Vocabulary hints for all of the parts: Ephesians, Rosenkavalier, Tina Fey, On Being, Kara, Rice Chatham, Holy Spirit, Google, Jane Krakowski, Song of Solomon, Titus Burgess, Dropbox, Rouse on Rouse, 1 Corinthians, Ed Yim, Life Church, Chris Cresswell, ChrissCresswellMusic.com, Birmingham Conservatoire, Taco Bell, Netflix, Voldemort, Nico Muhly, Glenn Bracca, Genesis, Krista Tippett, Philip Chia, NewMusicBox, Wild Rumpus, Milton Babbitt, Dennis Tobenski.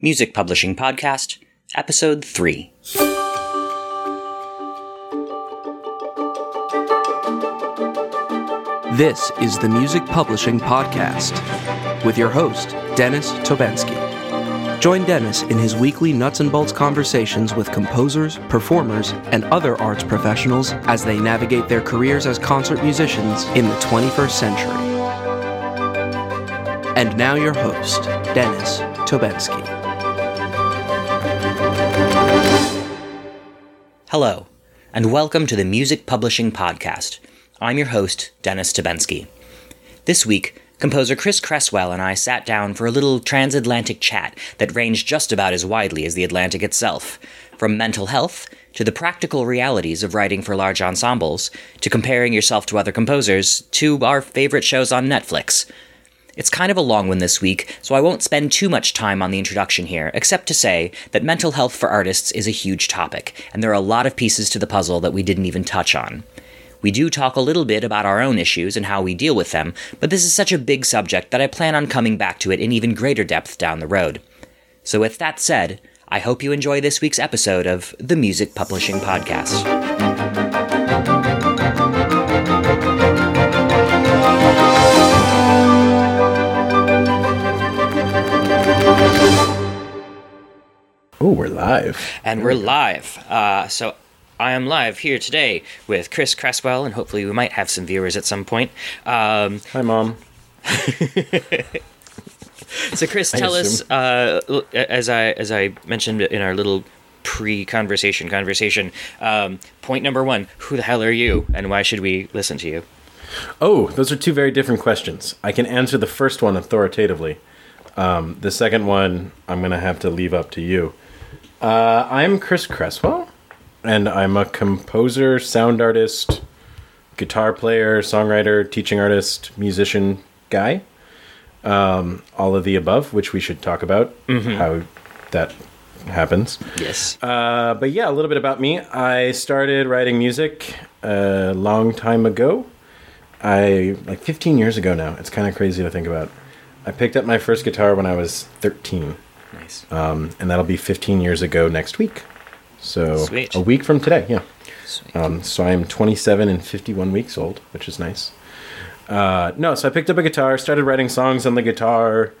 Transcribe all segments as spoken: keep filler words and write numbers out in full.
Music Publishing Podcast, Episode three. This is the Music Publishing Podcast with your host, Dennis Tobenski. Join Dennis in his weekly nuts and bolts conversations with composers, performers, and other arts professionals as they navigate their careers as concert musicians in the twenty-first century. And now your host, Dennis Tobenski. Hello, and welcome to the Music Publishing Podcast. I'm your host, Dennis Tobenski. This week, composer Chris Cresswell and I sat down for a little transatlantic chat that ranged just about as widely as the Atlantic itself, from mental health to the practical realities of writing for large ensembles, to comparing yourself to other composers, to our favorite shows on Netflix. It's kind of a long one this week, so I won't spend too much time on the introduction here, except to say that mental health for artists is a huge topic, and there are a lot of pieces to the puzzle that we didn't even touch on. We do talk a little bit about our own issues and how we deal with them, but this is such a big subject that I plan on coming back to it in even greater depth down the road. So with that said, I hope you enjoy this week's episode of the Music Publishing Podcast. Oh, we're live. And we're live. Uh, so... I am live here today with Chris Cresswell, and hopefully we might have some viewers at some point. Um, Hi, Mom. So, Chris, tell us, uh, as I as I mentioned in our little pre-conversation conversation, um, point number one, who the hell are you, and why should we listen to you? Oh, those are two very different questions. I can answer the first one authoritatively. Um, the second one, I'm going to have to leave up to you. Uh, I'm Chris Cresswell. And I'm a composer, sound artist, guitar player, songwriter, teaching artist, musician guy. Um, all of the above, which we should talk about, mm-hmm. how that happens. Yes. Uh, but yeah, a little bit about me. I started writing music a long time ago. I like fifteen years ago now. It's kind of crazy to think about. I picked up my first guitar when I was thirteen. Nice. Um, and that'll be fifteen years ago next week. So Sweet. A week from today, yeah. Um, so I'm twenty-seven and fifty-one weeks old, which is nice. Uh, no, so I picked up a guitar, started writing songs on the guitar,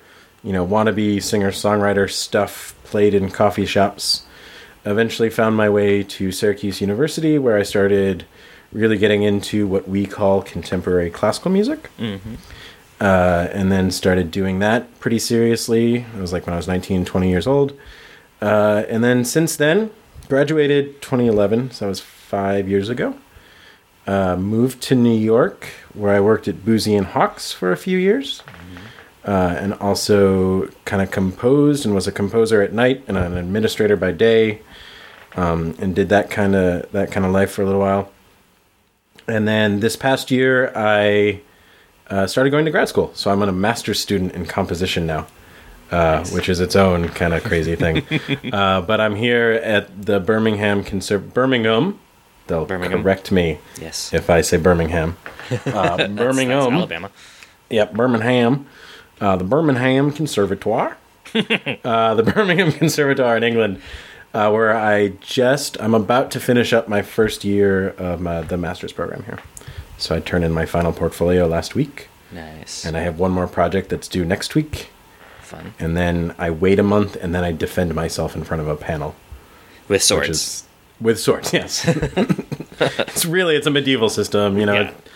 you know, wannabe singer-songwriter stuff, played in coffee shops. Eventually found my way to Syracuse University, where I started really getting into what we call contemporary classical music. Mm-hmm. Uh, and then started doing that pretty seriously. It was like when I was nineteen, twenty years old. Uh, and then since then... Graduated twenty eleven, so that was five years ago. Uh, moved to New York, where I worked at Boosey and Hawkes for a few years. Uh, and also kind of composed and was a composer at night and an administrator by day. Um, and did that kind of that kind of life for a little while. And then this past year, I uh, started going to grad school. So I'm a master's student in composition now. Uh, nice. Which is its own kind of crazy thing. uh, but I'm here at the Birmingham Conserv... Birmingham. They'll Birmingham. correct me yes. if I say Birmingham. Uh, that's, Birmingham. That's Alabama. Yep, Birmingham. Uh, the Birmingham Conservatoire. uh, the Birmingham Conservatoire in England, uh, where I just... I'm about to finish up my first year of my, the master's program here. So I turned in my final portfolio last week. Nice. And I have one more project that's due next week. Fun. And then I wait a month, and then I defend myself in front of a panel with swords. Is, with swords, yes. it's really it's a medieval system, you know. Yeah. It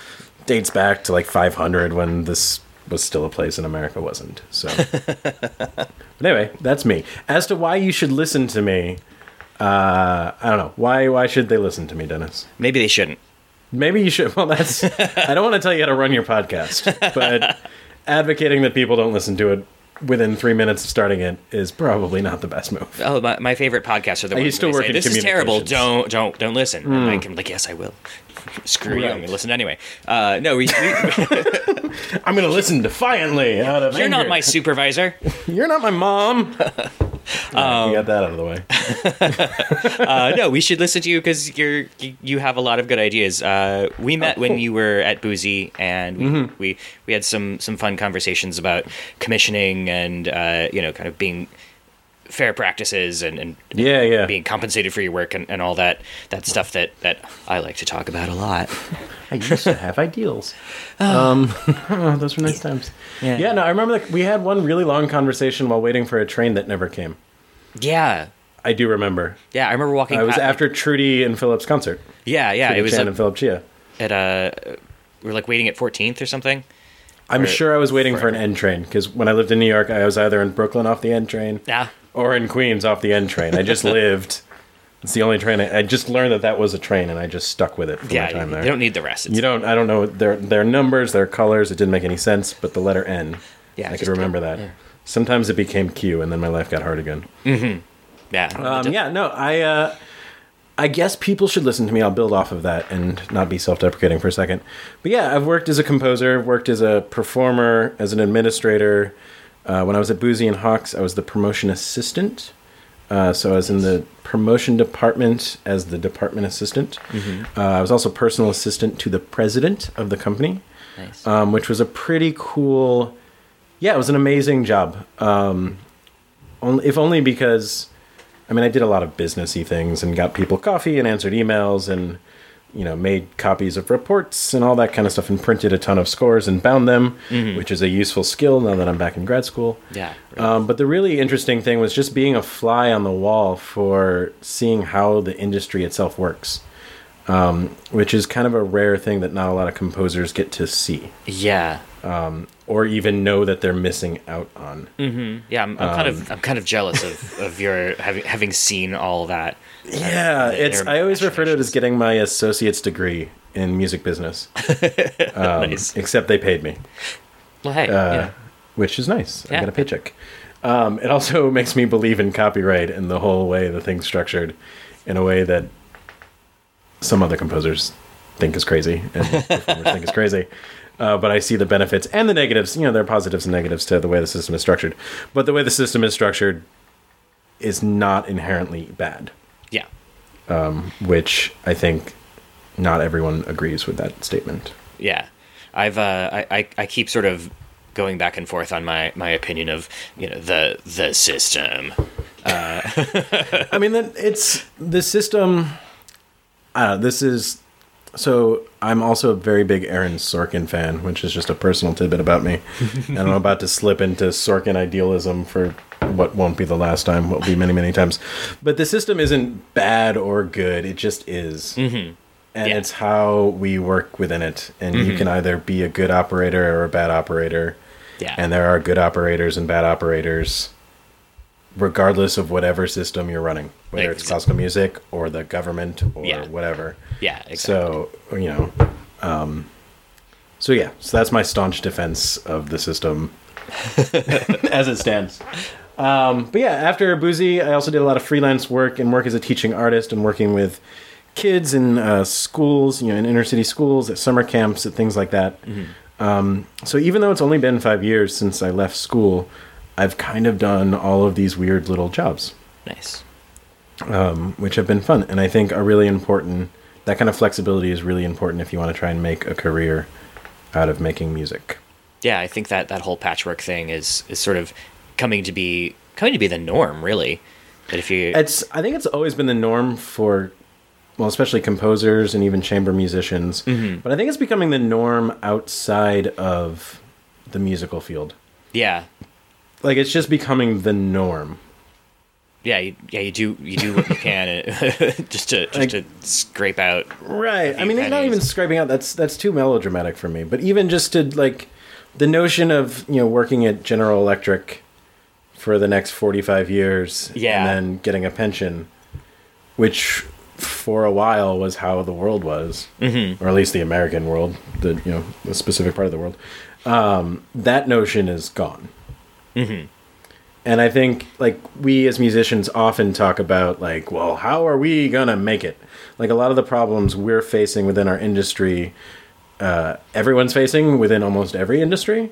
dates back to like five hundred when this was still a place and America wasn't. So, but anyway, that's me. As to why you should listen to me, uh, I don't know. Why why should they listen to me, Dennis? Maybe they shouldn't. Maybe you should. Well, that's. I don't want to tell you how to run your podcast, but advocating that people don't listen to it. Within three minutes of starting it is probably not the best move. Oh, my, my favorite podcasts are the ones I used to work say, in this is terrible. Don't don't don't listen. Mm. And I can like yes, I will. Screw right. you. I'm gonna listen anyway. Uh, no, we. we I'm gonna listen defiantly out of. You're anger. Not my supervisor. You're not my mom. Um, you got that out of the way. uh, no, we should listen to you because you're you have a lot of good ideas. Uh, we met oh, cool. when you were at Boosey, and we, mm-hmm. we we had some some fun conversations about commissioning and uh, you know, kind of being fair practices and, and yeah, yeah. being compensated for your work and, and all that that stuff that, that I like to talk about a lot. I used to have ideals. Um, those were nice times. Yeah. yeah, no, I remember that we had one really long conversation while waiting for a train that never came. Yeah. I do remember. Yeah, I remember walking... Uh, it was I, after Trudy and Philip's concert. Yeah, yeah. Trudy it was Chan like, and Philip Chia. At, uh, we were like waiting at fourteenth or something. I'm or, sure I was waiting for, for an N train, because when I lived in New York, I was either in Brooklyn off the N train yeah. or in Queens off the N train. I just lived... It's the only train. I, I just learned that that was a train, and I just stuck with it for yeah, my time there. You don't need the rest. It's you don't. I don't know their their numbers, their colors. It didn't make any sense, but the letter N. Yeah, I could remember that. Yeah. Sometimes it became Q, and then my life got hard again. Mm-hmm. Yeah. Um, yeah. No. I. Uh, I guess people should listen to me. I'll build off of that and not be self-deprecating for a second. But yeah, I've worked as a composer, worked as a performer, as an administrator. Uh, when I was at Boosey and Hawkes, I was the promotion assistant. Uh, so I was in the promotion department as the department assistant. Mm-hmm. Uh, I was also personal assistant to the president of the company, nice. um, which was a pretty cool... Yeah, it was an amazing job. Um, only, if only because, I mean, I did a lot of businessy things and got people coffee and answered emails and, you know, made copies of reports and all that kind of stuff and printed a ton of scores and bound them, mm-hmm. which is a useful skill now that I'm back in grad school. Yeah. Really. Um, but the really interesting thing was just being a fly on the wall for seeing how the industry itself works, um, which is kind of a rare thing that not a lot of composers get to see. Yeah. Um, or even know that they're missing out on. Mm-hmm. Yeah, I'm, I'm um, kind of I'm kind of jealous of, of your having having seen all that. Yeah, uh, it's. I always refer to it as getting my associate's degree in music business. Um, nice. Except they paid me. Well, hey, uh, yeah. which is nice. Yeah. I got a paycheck. Um, it also makes me believe in copyright and the whole way the thing's structured, in a way that some other composers think is crazy and performers think is crazy. Uh, but I see the benefits and the negatives. You know, there are positives and negatives to the way the system is structured. But the way the system is structured is not inherently bad. Yeah. Um, which I think not everyone agrees with that statement. Yeah. I've uh, I, I, I keep sort of going back and forth on my, my opinion of, you know, the the system. Uh. I mean, it's the system. I don't know, this is. So I'm also a very big Aaron Sorkin fan, which is just a personal tidbit about me. And I'm about to slip into Sorkin idealism for what won't be the last time, what will be many, many times. But the system isn't bad or good. It just is. Mm-hmm. And yeah. It's how we work within it. And mm-hmm. you can either be a good operator or a bad operator. Yeah. And there are good operators and bad operators, regardless of whatever system you're running, whether exactly. it's classical music or the government or yeah. whatever. Yeah, exactly. So, you know, um, so yeah, so that's my staunch defense of the system as it stands. Um, but yeah, after Boosey, I also did a lot of freelance work and work as a teaching artist and working with kids in uh, schools, you know, in inner city schools, at summer camps, at things like that. Mm-hmm. Um, so even though it's only been five years since I left school, I've kind of done all of these weird little jobs. Nice. Um, which have been fun and I think are really important. That kind of flexibility is really important if you want to try and make a career out of making music. Yeah, I think that, that whole patchwork thing is, is sort of coming to be coming to be the norm, really. That if you It's I think it's always been the norm for well, especially composers and even chamber musicians. Mm-hmm. But I think it's becoming the norm outside of the musical field. Yeah. Like, it's just becoming the norm. Yeah, you, yeah, you do you do what you can just to just like, to scrape out. Right. I mean, pennies. Not even scraping out. That's that's too melodramatic for me. But even just to, like, the notion of, you know, working at General Electric for the next forty-five years yeah. and then getting a pension, which for a while was how the world was, mm-hmm. or at least the American world, the, you know, the specific part of the world, um, that notion is gone. Mm-hmm. And I think, like, we as musicians often talk about, like, well, how are we gonna make it? Like, a lot of the problems we're facing within our industry, uh, everyone's facing within almost every industry.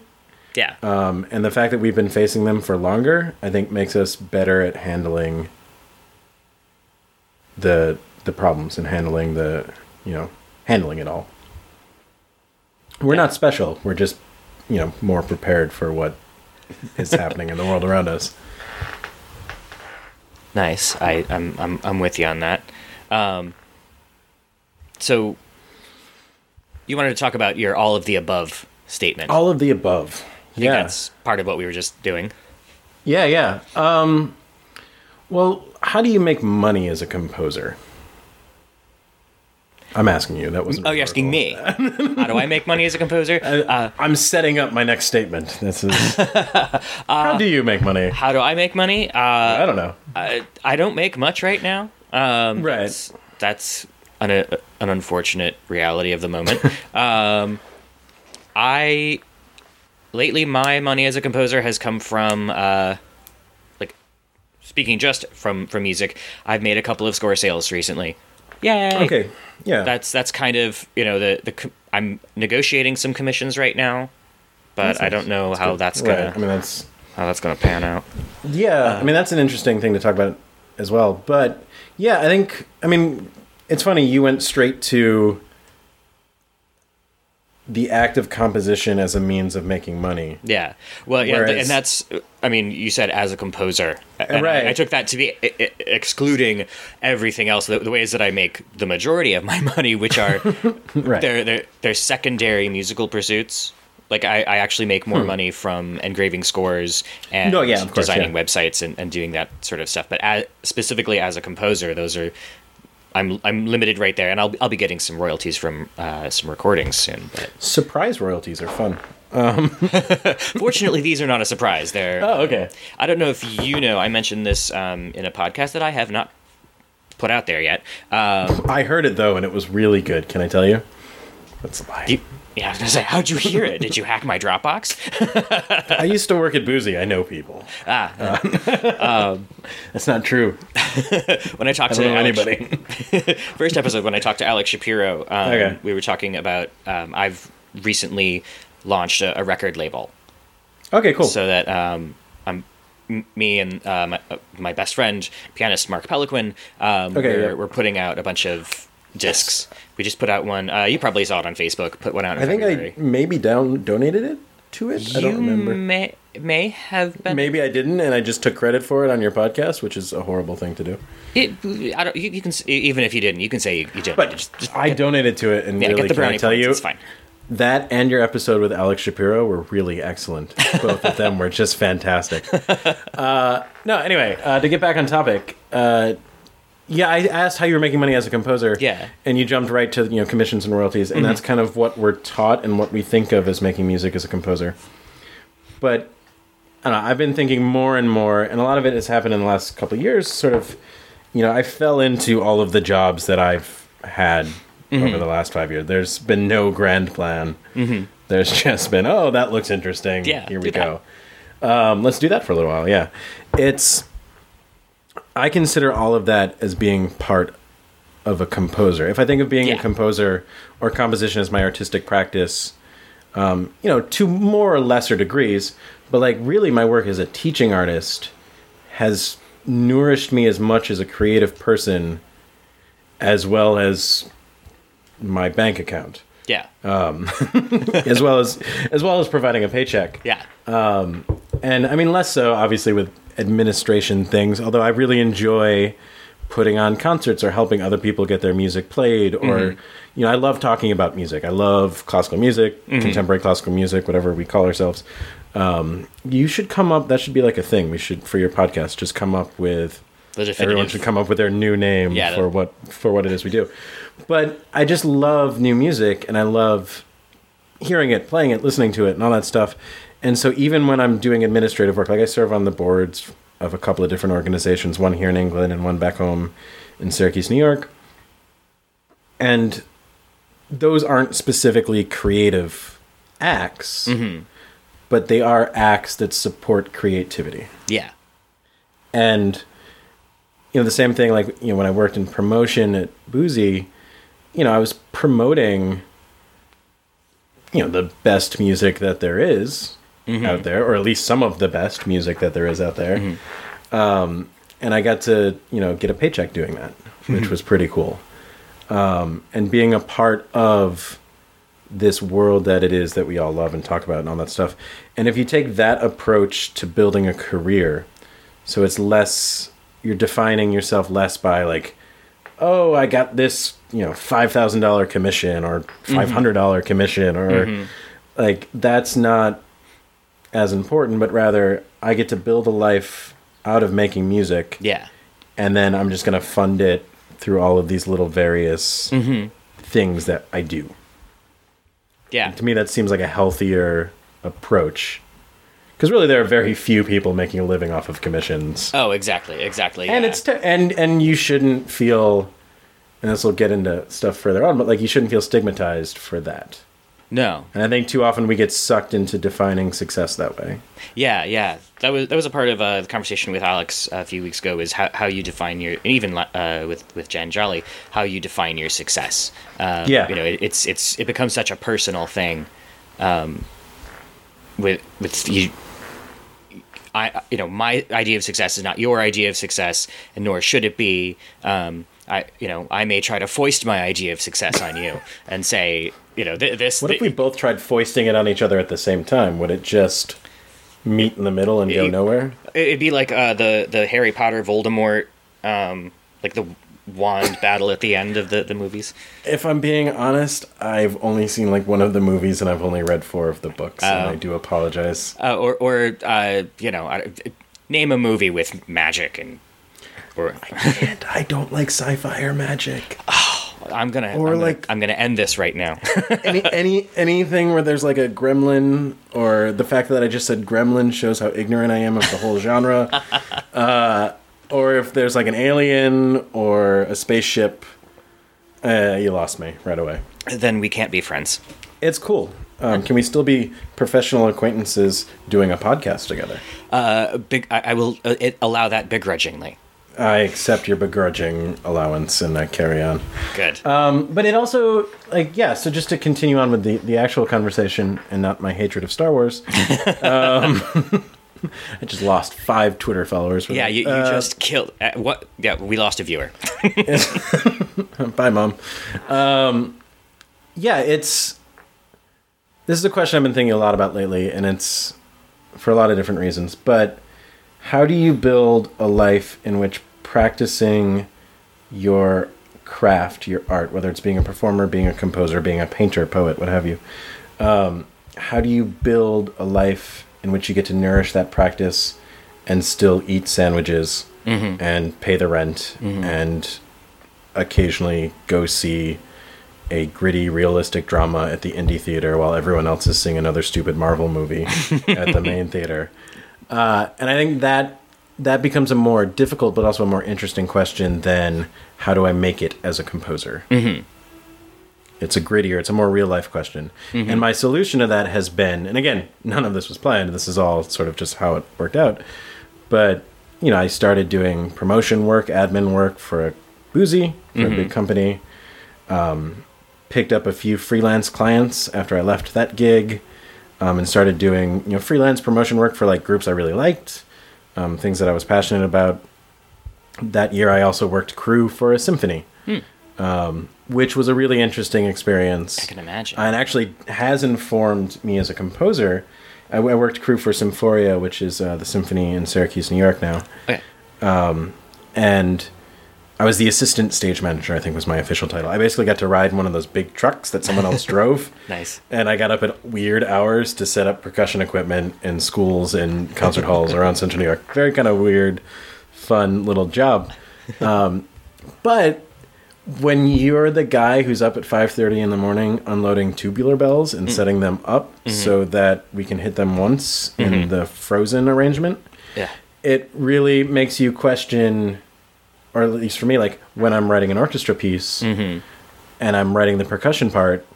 Yeah. Um, and the fact that we've been facing them for longer, I think, makes us better at handling the the problems and handling the, you know, handling it all. We're yeah. not special. We're just, you know, more prepared for what is happening in the world around us. Nice. I, I'm I'm I'm with you on that. Um, so you wanted to talk about your all of the above statement. All of the above. I think yeah. That's part of what we were just doing. Yeah, yeah. Um, well, how do you make money as a composer? I'm asking you. That wasn't. Oh, you're asking me. How do I make money as a composer? Uh, I'm setting up my next statement. This is. uh, how do you make money? How do I make money? Uh, I don't know. I, I don't make much right now. Um, right. That's, that's an uh, an unfortunate reality of the moment. um, I lately my money as a composer has come from. Uh, like, speaking just from from music, I've made a couple of score sales recently. Yay. Okay. Yeah. That's that's kind of, you know, the the I'm negotiating some commissions right now, but that's I don't know that's how good. that's gonna. Right. I mean, that's how that's gonna pan out. Yeah, uh, I mean that's an interesting thing to talk about as well. But yeah, I think I mean it's funny you went straight to the act of composition as a means of making money. Yeah. Well, yeah, Whereas, and that's, I mean, you said as a composer. And right. I, I took that to be I- I- excluding everything else, the, the ways that I make the majority of my money, which are right. they're, they're, they're secondary musical pursuits. Like, I, I actually make more hmm. money from engraving scores and no, yeah, of course, designing yeah. websites and, and doing that sort of stuff. But as, specifically as a composer, those are... I'm I'm limited right there, and I'll I'll be getting some royalties from uh, some recordings soon. But. Surprise royalties are fun. Um. Fortunately, these are not a surprise. They're oh okay. Um, I don't know if you know. I mentioned this um, in a podcast that I have not put out there yet. Um, I heard it though, and it was really good. Can I tell you? That's a lie. You, yeah, I was gonna say, how'd you hear it? Did you hack my Dropbox? I used to work at Boosey. I know people. Ah, uh, um, that's not true. When I talked I to know Alex, anybody, first episode when I talked to Alex Shapiro, um, okay. we were talking about. Um, I've recently launched a, a record label. Okay, cool. So that um, I'm me and uh, my, uh, my best friend, pianist Mark Peliquin. Um, okay, we're, yeah. we're putting out a bunch of. Discs. We just put out one. Uh, you probably saw it on Facebook. Put one out. In I think February. I maybe down donated it to it. You I don't remember. May may have been. Maybe I didn't, and I just took credit for it on your podcast, which is a horrible thing to do. It. I don't. You, you can even if you didn't, you can say you, you did. But just, just, I donated to it, and yeah, really, can I tell points, you, it's fine. That and your episode with Alex Shapiro were really excellent. Both of them were just fantastic. uh, no, anyway, uh, to get back on topic. Uh, Yeah, I asked how you were making money as a composer. Yeah. And you jumped right to, you know, commissions and royalties. And mm-hmm. that's kind of what we're taught and what we think of as making music as a composer. But, I don't know, I've been thinking more and more, and a lot of it has happened in the last couple of years, sort of, you know, I fell into all of the jobs that I've had mm-hmm. over the last five years. There's been no grand plan. Mm-hmm. There's just been, oh, that looks interesting. Yeah, here we go. Um, let's do that for a little while, yeah. It's... I consider all of that as being part of a composer. If I think of being yeah. a composer or composition as my artistic practice, um, you know, to more or lesser degrees, but like really my work as a teaching artist has nourished me as much as a creative person as well as my bank account. Yeah. Um, as well as, as well as providing a paycheck. Yeah. Um, and I mean, less so obviously with, administration things, although I really enjoy putting on concerts or helping other people get their music played or mm-hmm. you know I love talking about music. I love classical music, mm-hmm. contemporary classical music, whatever we call ourselves. Um you should come up, that should be like a thing we should for your podcast, just come up with everyone should come up with their new name yeah, for that... what for what it is we do. But I just love new music and I love hearing it, playing it, listening to it and all that stuff. And so even when I'm doing administrative work, like I serve on the boards of a couple of different organizations, one here in England and one back home in Syracuse, New York. And those aren't specifically creative acts, mm-hmm. but they are acts that support creativity. Yeah. And, you know, the same thing, like, you know, when I worked in promotion at Boosey, you know, I was promoting, you know, the best music that there is. Mm-hmm. out there, or at least some of the best music that there is out there. Mm-hmm. Um, and I got to, you know, get a paycheck doing that, which mm-hmm. was pretty cool. Um, and being a part of this world that it is that we all love and talk about and all that stuff. And if you take that approach to building a career, so it's less you're defining yourself less by like, oh, I got this, you know, five thousand dollars commission or five hundred dollars mm-hmm. commission or mm-hmm. like, that's not as important, but rather I get to build a life out of making music. Yeah. And then I'm just going to fund it through all of these little various mm-hmm. things that I do. Yeah. And to me, that seems like a healthier approach. Because really, there are very few people making a living off of commissions. Oh, exactly, exactly. And yeah. it's t- and and you shouldn't feel, and this will get into stuff further on, but like you shouldn't feel stigmatized for that. No. And I think too often we get sucked into defining success that way. Yeah, yeah. That was that was a part of uh, the conversation with Alex a few weeks ago, is how, how you define your, and even uh, with, with Jan Jolly, how you define your success. Uh, yeah. You know, it, it's it's it becomes such a personal thing. Um, with with you. I, you know, my idea of success is not your idea of success, and nor should it be. Um, I, you know, I may try to foist my idea of success on you and say, you know, th- this. What th- if we both tried foisting it on each other at the same time? Would it just meet in the middle and it, go nowhere? It'd be like uh, the the Harry Potter Voldemort, um, like the wand battle at the end of the, the movies. If I'm being honest, I've only seen like one of the movies and I've only read four of the books, uh, and I do apologize. Uh, or, or uh, you know, I, name a movie with magic and. Or I can't. I don't like sci-fi or magic. Oh, I'm gonna. Or I'm like, gonna, I'm gonna end this right now. any, any anything where there's like a gremlin, or the fact that I just said gremlin shows how ignorant I am of the whole genre. uh Or if there's like an alien or a spaceship, uh, you lost me right away. Then we can't be friends. It's cool. Um, can we still be professional acquaintances doing a podcast together? Uh, big. I, I will uh, it, allow that begrudgingly. I accept your begrudging allowance and I carry on. Good. Um, but it also, like, yeah, so just to continue on with the, the actual conversation and not my hatred of Star Wars. um I just lost five Twitter followers. For yeah, you, you uh, just killed. Uh, what? Yeah, we lost a viewer. Bye, Mom. Um, yeah, it's. This is a question I've been thinking a lot about lately, and it's for a lot of different reasons. But how do you build a life in which practicing your craft, your art, whether it's being a performer, being a composer, being a painter, poet, what have you, um, how do you build a life in which you get to nourish that practice and still eat sandwiches mm-hmm. and pay the rent mm-hmm. and occasionally go see a gritty, realistic drama at the indie theater while everyone else is seeing another stupid Marvel movie at the main theater. Uh, and I think that that becomes a more difficult but also a more interesting question than how do I make it as a composer? Mm-hmm. It's a grittier, it's a more real-life question. Mm-hmm. And my solution to that has been, and again, none of this was planned. This is all sort of just how it worked out. But, you know, I started doing promotion work, admin work for a Boosey, for mm-hmm. a big company. Um, picked up a few freelance clients after I left that gig. Um, and started doing, you know, freelance promotion work for, like, groups I really liked. Um, things that I was passionate about. That year I also worked crew for a symphony. Mm. Um, which was a really interesting experience. I can imagine. And actually has informed me as a composer. I, I worked crew for Symphoria, which is uh, the symphony in Syracuse, New York now. Okay. Um, and I was the assistant stage manager, I think was my official title. I basically got to ride in one of those big trucks that someone else drove. Nice. And I got up at weird hours to set up percussion equipment in schools and concert halls around central New York. Very kind of weird, fun little job. Um, but... when you're the guy who's up at five thirty in the morning unloading tubular bells and mm. setting them up mm-hmm. so that we can hit them once mm-hmm. in the Frozen arrangement, yeah. it really makes you question, or at least for me, like when I'm writing an orchestra piece mm-hmm. and I'm writing the percussion part,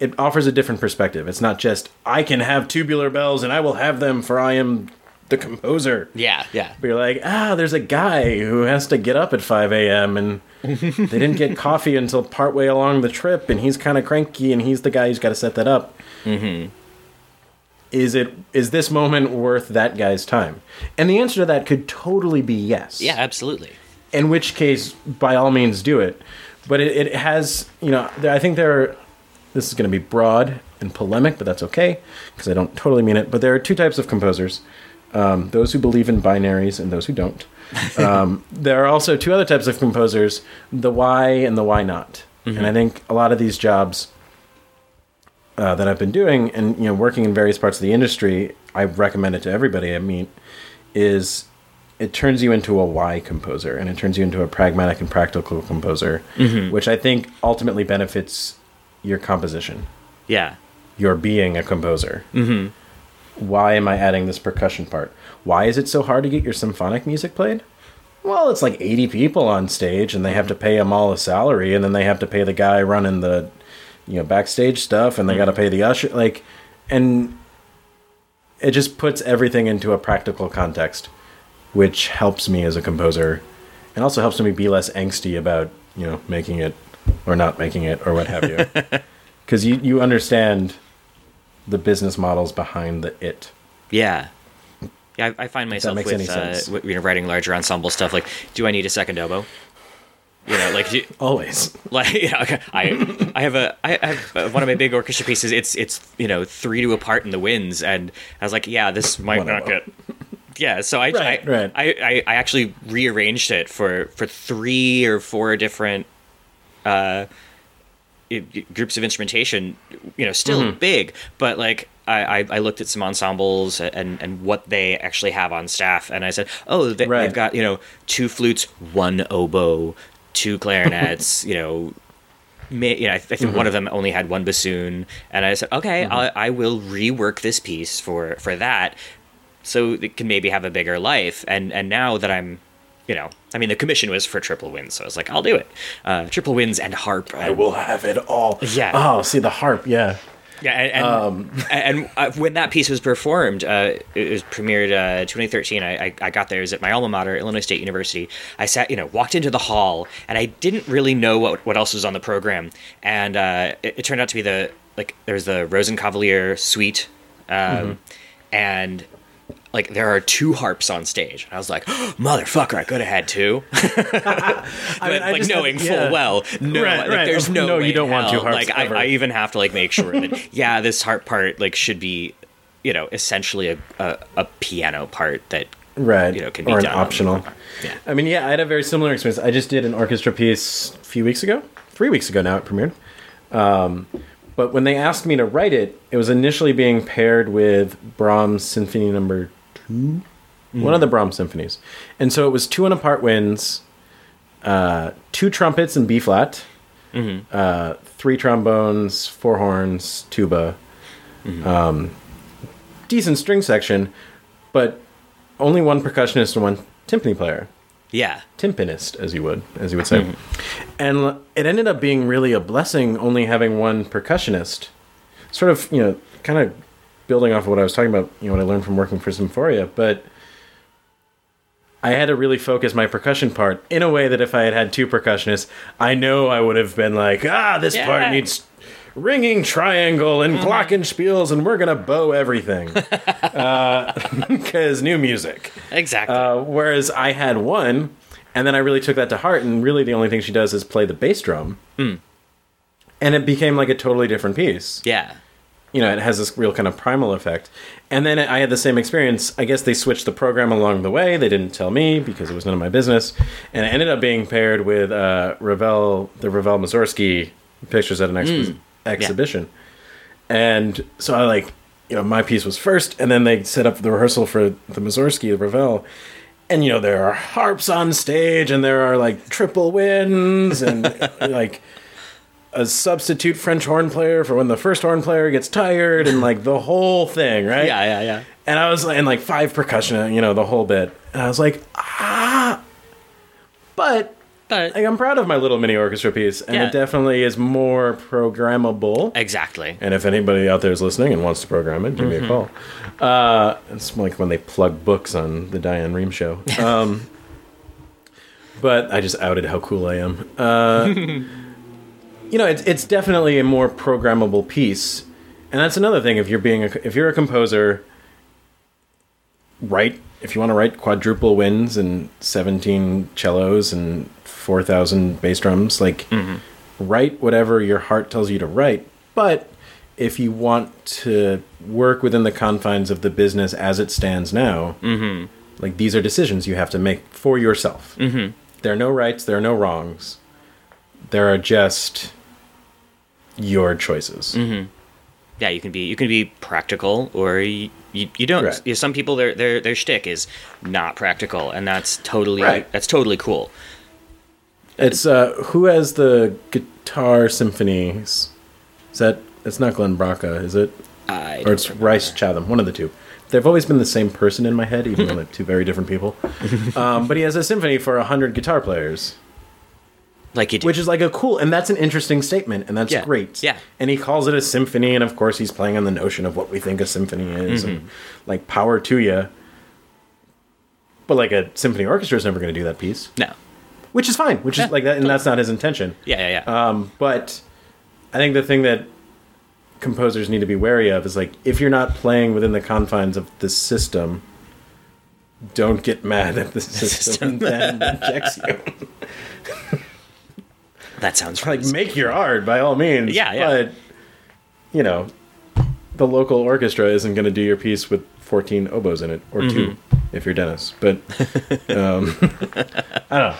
it offers a different perspective. It's not just, I can have tubular bells and I will have them for I am... the composer. Yeah, yeah. But you're like, ah, there's a guy who has to get up at five a.m. and they didn't get coffee until partway along the trip and he's kind of cranky and he's the guy who's got to set that up. Mm-hmm. Is it? Is this moment worth that guy's time? And the answer to that could totally be yes. Yeah, absolutely. In which case, by all means, do it. But it, it has, you know, I think there are, this is going to be broad and polemic, but that's okay because I don't totally mean it. But there are two types of composers. um, those who believe in binaries and those who don't. Um, there are also two other types of composers, the why and the why not. Mm-hmm. And I think a lot of these jobs uh, that I've been doing and, you know, working in various parts of the industry, I recommend it to everybody I meet, is it turns you into a why composer, and it turns you into a pragmatic and practical composer, mm-hmm. which I think ultimately benefits your composition. Yeah. You're being a composer. Mm-hmm. Why am I adding this percussion part? Why is it so hard to get your symphonic music played? Well, it's like eighty people on stage, and they have to pay them all a salary, and then they have to pay the guy running the, you know, backstage stuff, and they got to pay the usher, like, and it just puts everything into a practical context, which helps me as a composer, and also helps me be less angsty about, you know, making it or not making it or what have you, because you you understand the business models behind the it. Yeah. Yeah, I find myself with, uh, with you know, writing larger ensemble stuff. Like, do I need a second oboe? You know, like do, always. Like, you know, I, I have a, I have a, one of my big orchestra pieces. It's, it's you know, three to a part in the winds, and I was like, yeah, this might one not oboe. Get. Yeah, so I, right, I, right. I, I, I actually rearranged it for, for three or four different uh, groups of instrumentation. You know, still mm-hmm. big, but like. I, I looked at some ensembles and, and what they actually have on staff, and I said, oh, they, right. they've got, you know, two flutes, one oboe, two clarinets, you know, may, you know, I, th- I think mm-hmm. one of them only had one bassoon, and I said, okay, mm-hmm. I, I will rework this piece for, for that, so it can maybe have a bigger life, and, and now that I'm, you know, I mean, the commission was for triple winds, so I was like, I'll do it. Uh, triple winds and harp. I and, will have it all. Yeah. Oh, see, the harp, yeah. Yeah, and and, um. and uh, when that piece was performed, uh, it was premiered uh, twenty thirteen. I, I I got there. It was at my alma mater, Illinois State University. I sat, you know, walked into the hall, and I didn't really know what, what else was on the program. And uh, it, it turned out to be the like there's the Rosenkavalier suite, um, mm-hmm. and like there are two harps on stage. And I was like, oh, motherfucker, I could have had two. I mean, but, I like knowing had, yeah. full well, no, right, like, right. there's no, no way you don't want two harps. Like ever. I, I even have to like make sure that yeah, this harp part like should be, you know, essentially a a, a piano part that right. you know can be or done an optional. Yeah. I mean, yeah, I had a very similar experience. I just did an orchestra piece a few weeks ago, three weeks ago now. It premiered. Um, but when they asked me to write it, it was initially being paired with Brahms Symphony Number. One mm. of the Brahms symphonies. And so it was two and a part winds, uh, two trumpets in B flat, mm-hmm. uh, three trombones, four horns, tuba, mm-hmm. um, decent string section, but only one percussionist and one timpani player. Yeah. Timpanist, as you would, as you would say. Mm-hmm. And it ended up being really a blessing only having one percussionist, sort of, you know, kind of, building off of what I was talking about, you know, what I learned from working for Symphoria, but I had to really focus my percussion part in a way that if I had had two percussionists, I know I would have been like, ah, this yeah. part needs ringing triangle and mm-hmm. glockenspiels, and we're going to bow everything. Because uh, new music. Exactly. Uh, whereas I had one, and then I really took that to heart, and really the only thing she does is play the bass drum. Mm. And it became like a totally different piece. Yeah. You know, it has this real kind of primal effect. And then I had the same experience. I guess they switched the program along the way. They didn't tell me because it was none of my business. And it ended up being paired with uh, Ravel, the Ravel Mussorgsky Pictures at an ex- mm. Exhibition. Yeah. And so I like, you know, my piece was first. And then they set up the rehearsal for the Mussorgsky, the Ravel. And, you know, there are harps on stage and there are like triple winds and like... a substitute French horn player for when the first horn player gets tired and like the whole thing. Right. Yeah. Yeah. Yeah. And I was like, and like five percussion, you know, the whole bit. And I was like, ah, but, but like, I'm proud of my little mini orchestra piece and yeah. it definitely is more programmable. Exactly. And if anybody out there is listening and wants to program it, give mm-hmm. me a call. Uh, it's like when they plug books on the Diane Rehm show. Um, but I just outed how cool I am. Uh, You know, it's it's definitely a more programmable piece, and that's another thing. If you're being a, if you're a composer, write if you want to write quadruple winds and seventeen cellos and four thousand bass drums, like mm-hmm. write whatever your heart tells you to write. But if you want to work within the confines of the business as it stands now, mm-hmm. like these are decisions you have to make for yourself. Mm-hmm. There are no rights. There are no wrongs. There are just your choices. Mm-hmm. Yeah, you can be you can be practical or you you, you don't. Right. You know, some people their their their shtick is not practical, and that's totally right. that's totally cool. It's uh, who has the guitar symphonies? Is that it's not Glenn Bracca, is it? I or don't it's remember. Rice Chatham, one of the two. They've always been the same person in my head, even though they're two very different people. Um, but he has a symphony for a hundred guitar players. Like you do. Which is like a cool, and that's an interesting statement, and that's yeah. great. Yeah. And he calls it a symphony, and of course he's playing on the notion of what we think a symphony is, mm-hmm. and like power to you. But like a symphony orchestra is never going to do that piece. No. Which is fine, which yeah, is like that, and totally. That's not his intention. Yeah, yeah, yeah. Um, but I think the thing that composers need to be wary of is like, if you're not playing within the confines of the system, don't get mad at the system that rejects you. That sounds like crazy. Make your art by all means. Yeah, yeah. But you know, the local orchestra isn't going to do your piece with fourteen oboes in it, or mm-hmm. two if you're Dennis. But um, I don't know.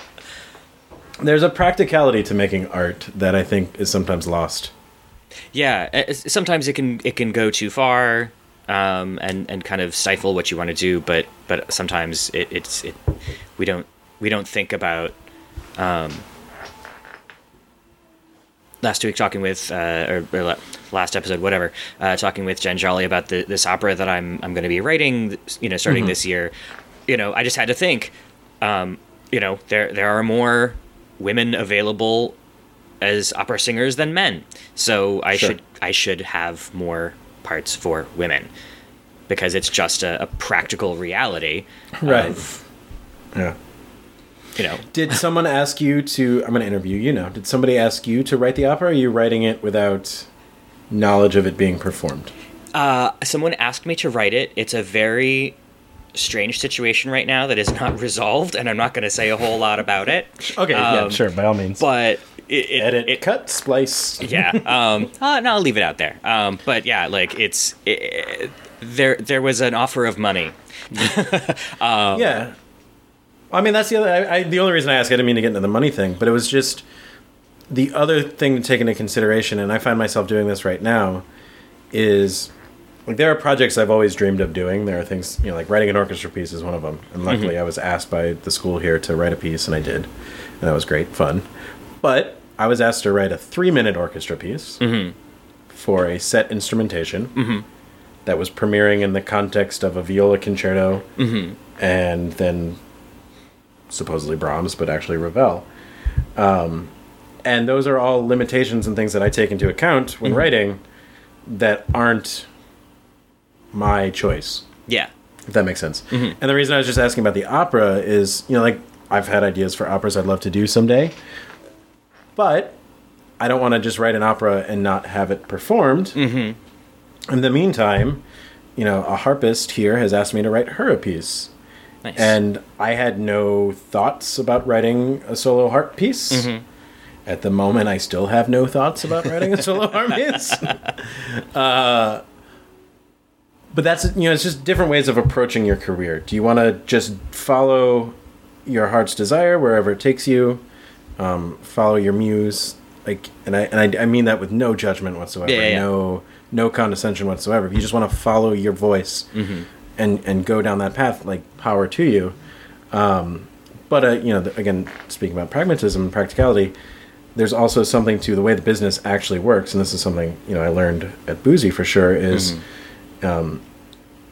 There's a practicality to making art that I think is sometimes lost. Yeah, sometimes it can it can go too far, um, and and kind of stifle what you want to do. But but sometimes it, it's it we don't we don't think about. Um, last week talking with uh, or, or last episode whatever uh, talking with Jen Jolly about the, this opera that I'm I'm going to be writing, you know, starting mm-hmm. this year. You know, I just had to think. Um, you know, there there are more women available as opera singers than men, so I sure. should I should have more parts for women, because it's just a, a practical reality. Right. Of, yeah. You know. Did someone ask you to? I'm going to interview you now. Did somebody ask you to write the opera? Or are you writing it without knowledge of it being performed? Uh, someone asked me to write it. It's a very strange situation right now that is not resolved, and I'm not going to say a whole lot about it. Okay, um, yeah, sure, by all means. But it, it, edit, it, cut, splice. Yeah. Um, uh, no, I'll leave it out there. Um, but yeah, like it's it, it, there. There was an offer of money. um, yeah. I mean, that's the other. I, I, the only reason I ask, I didn't mean to get into the money thing, but it was just the other thing to take into consideration. And I find myself doing this right now. Is like there are projects I've always dreamed of doing. There are things, you know, like writing an orchestra piece is one of them. And luckily, mm-hmm. I was asked by the school here to write a piece, and I did, and that was great fun. But I was asked to write a three-minute orchestra piece mm-hmm. for a set instrumentation mm-hmm. that was premiering in the context of a viola concerto, mm-hmm. and then. Supposedly Brahms, but actually Ravel. Um, and those are all limitations and things that I take into account when mm-hmm. writing that aren't my choice. Yeah. If that makes sense. Mm-hmm. And the reason I was just asking about the opera is, you know, like, I've had ideas for operas I'd love to do someday, but I don't want to just write an opera and not have it performed. Mm-hmm. In the meantime, you know, a harpist here has asked me to write her a piece. Nice. And I had no thoughts about writing a solo harp piece. Mm-hmm. At the moment, I still have no thoughts about writing a solo harp piece. Uh, but that's, you know, it's just different ways of approaching your career. Do you want to just follow your heart's desire wherever it takes you? Um, follow your muse, like, and I and I, I mean that with no judgment whatsoever, yeah, yeah. no no condescension whatsoever. If you just want to follow your voice. Mm-hmm. And, and go down that path, like, power to you. Um, but, uh, you know, the, again, speaking about pragmatism and practicality, there's also something to the way the business actually works. And this is something, you know, I learned at Boosey for sure is mm-hmm. um,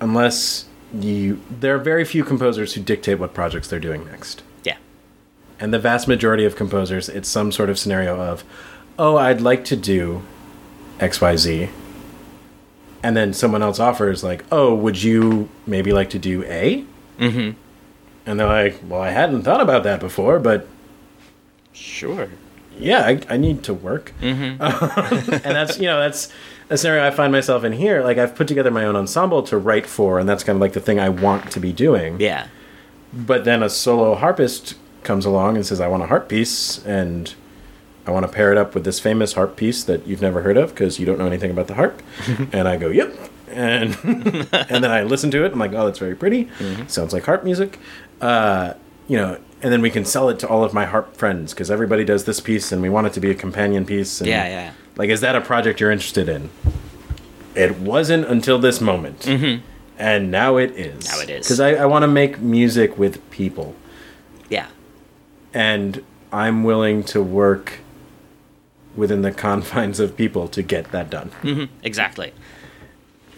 unless you... There are very few composers who dictate what projects they're doing next. Yeah. And the vast majority of composers, it's some sort of scenario of, oh, I'd like to do X Y Z. And then someone else offers, like, oh, would you maybe like to do A? Mm-hmm. And they're like, well, I hadn't thought about that before, but... Sure. Yeah, I, I need to work. Mm-hmm. Um, and that's, you know, that's a scenario I find myself in here. Like, I've put together my own ensemble to write for, and that's kind of like the thing I want to be doing. Yeah. But then a solo harpist comes along and says, I want a harp piece, and... I want to pair it up with this famous harp piece that you've never heard of because you don't know anything about the harp. And I go, yep. And and then I listen to it. I'm like, oh, that's very pretty. Mm-hmm. Sounds like harp music. Uh, you know, and then we can sell it to all of my harp friends because everybody does this piece and we want it to be a companion piece. And yeah, yeah. Like, is that a project you're interested in? It wasn't until this moment. Mm-hmm. And now it is. Now it is. Because I, I want to make music with people. Yeah. And I'm willing to work within the confines of people to get that done. Mm-hmm. Exactly.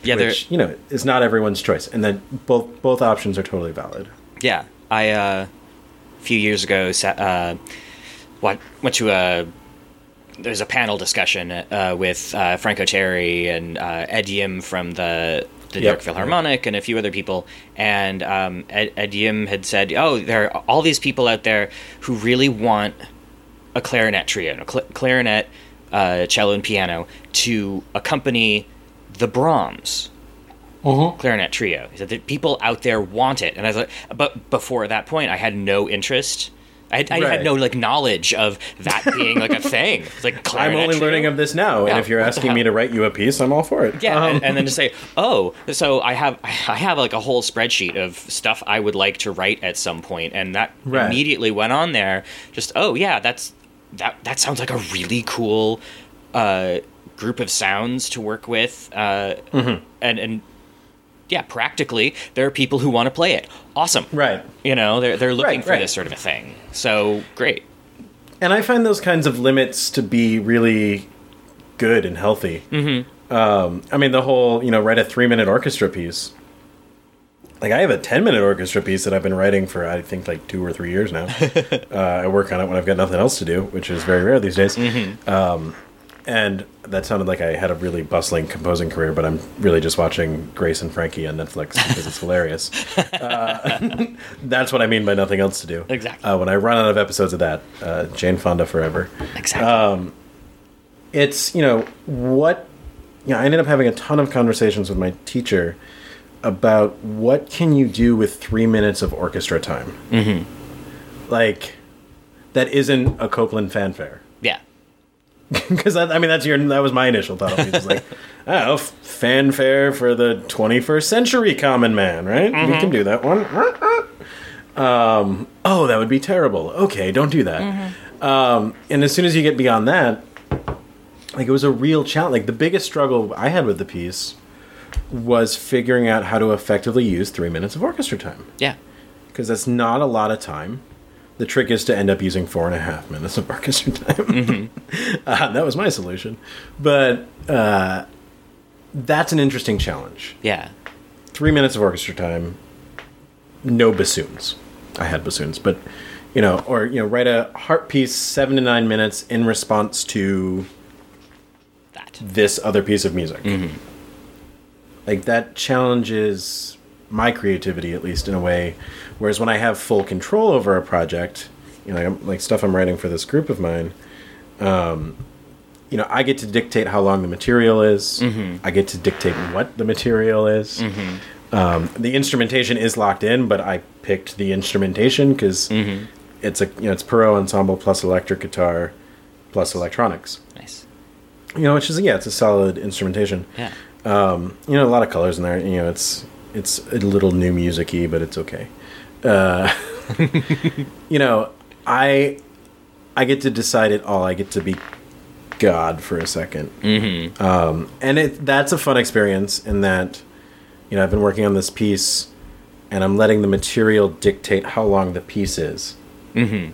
Yeah, which, you know, it's not everyone's choice, and then both both options are totally valid. Yeah, I uh, a few years ago, uh, went went to a there's a panel discussion uh, with uh, Frank O'Terry and uh, Ed Yim from the the yep. York Philharmonic and a few other people, and um, Ed, Ed Yim had said, "Oh, there are all these people out there who really want a clarinet trio, a cl- clarinet, uh, cello, and piano to accompany." The Brahms uh-huh. clarinet trio. He said that people out there want it, and I thought, but before that point, I had no interest. I had, right. I had no like knowledge of that being like a thing. It's like clarinet. I'm only trio. Learning of this now, yeah, and if you're asking me to write you a piece, I'm all for it. Yeah, um. and, and then to say, oh, so I have I have like a whole spreadsheet of stuff I would like to write at some point, and that right. immediately went on there. Just oh yeah, that's that that sounds like a really cool. Uh, group of sounds to work with uh mm-hmm. and and yeah practically there are people who want to play it awesome right you know they're they're looking right, for right. this sort of a thing so great and I find those kinds of limits to be really good and healthy mm-hmm. um I mean the whole you know write a three minute orchestra piece like I have a ten minute orchestra piece that I've been writing for I think like two or three years now uh I work on it when I've got nothing else to do which is very rare these days mm-hmm. um And that sounded like I had a really bustling composing career, but I'm really just watching Grace and Frankie on Netflix because it's hilarious. Uh, that's what I mean by nothing else to do. Exactly. Uh, when I run out of episodes of that, uh, Jane Fonda forever. Exactly. Um, it's, you know, what... You know, I ended up having a ton of conversations with my teacher about what can you do with three minutes of orchestra time. Mm-hmm. Like, that isn't a Copeland fanfare. Yeah. Because I, I mean, that's your that was my initial thought. It was like, oh, f- fanfare for the twenty-first century common man, right? Mm-hmm. We can do that one. Um, oh, that would be terrible. Okay, don't do that. Mm-hmm. Um, and as soon as you get beyond that, like it was a real challenge. Like the biggest struggle I had with the piece was figuring out how to effectively use three minutes of orchestra time. Yeah, because that's not a lot of time. The trick is to end up using four and a half minutes of orchestra time. Mm-hmm. uh, that was my solution. But uh, that's an interesting challenge. Yeah. Three minutes of orchestra time, no bassoons. I had bassoons, but, you know, or, you know, write a harp piece seven to nine minutes in response to that this other piece of music. Mm-hmm. Like, that challenges my creativity, at least in a way, whereas when I have full control over a project, you know, like stuff I'm writing for this group of mine, um, you know, I get to dictate how long the material is. Mm-hmm. I get to dictate what the material is. Mm-hmm. Um, the instrumentation is locked in, but I picked the instrumentation because mm-hmm. it's a you know it's Perot ensemble plus electric guitar plus electronics. Nice. You know, which is yeah, it's a solid instrumentation. Yeah. Um, you know, a lot of colors in there. You know, it's. It's a little new music-y, but it's okay. Uh, you know, I I get to decide it all. I get to be God for a second. Mm-hmm. Um, and it that's a fun experience in that, you know, I've been working on this piece, and I'm letting the material dictate how long the piece is, mm-hmm.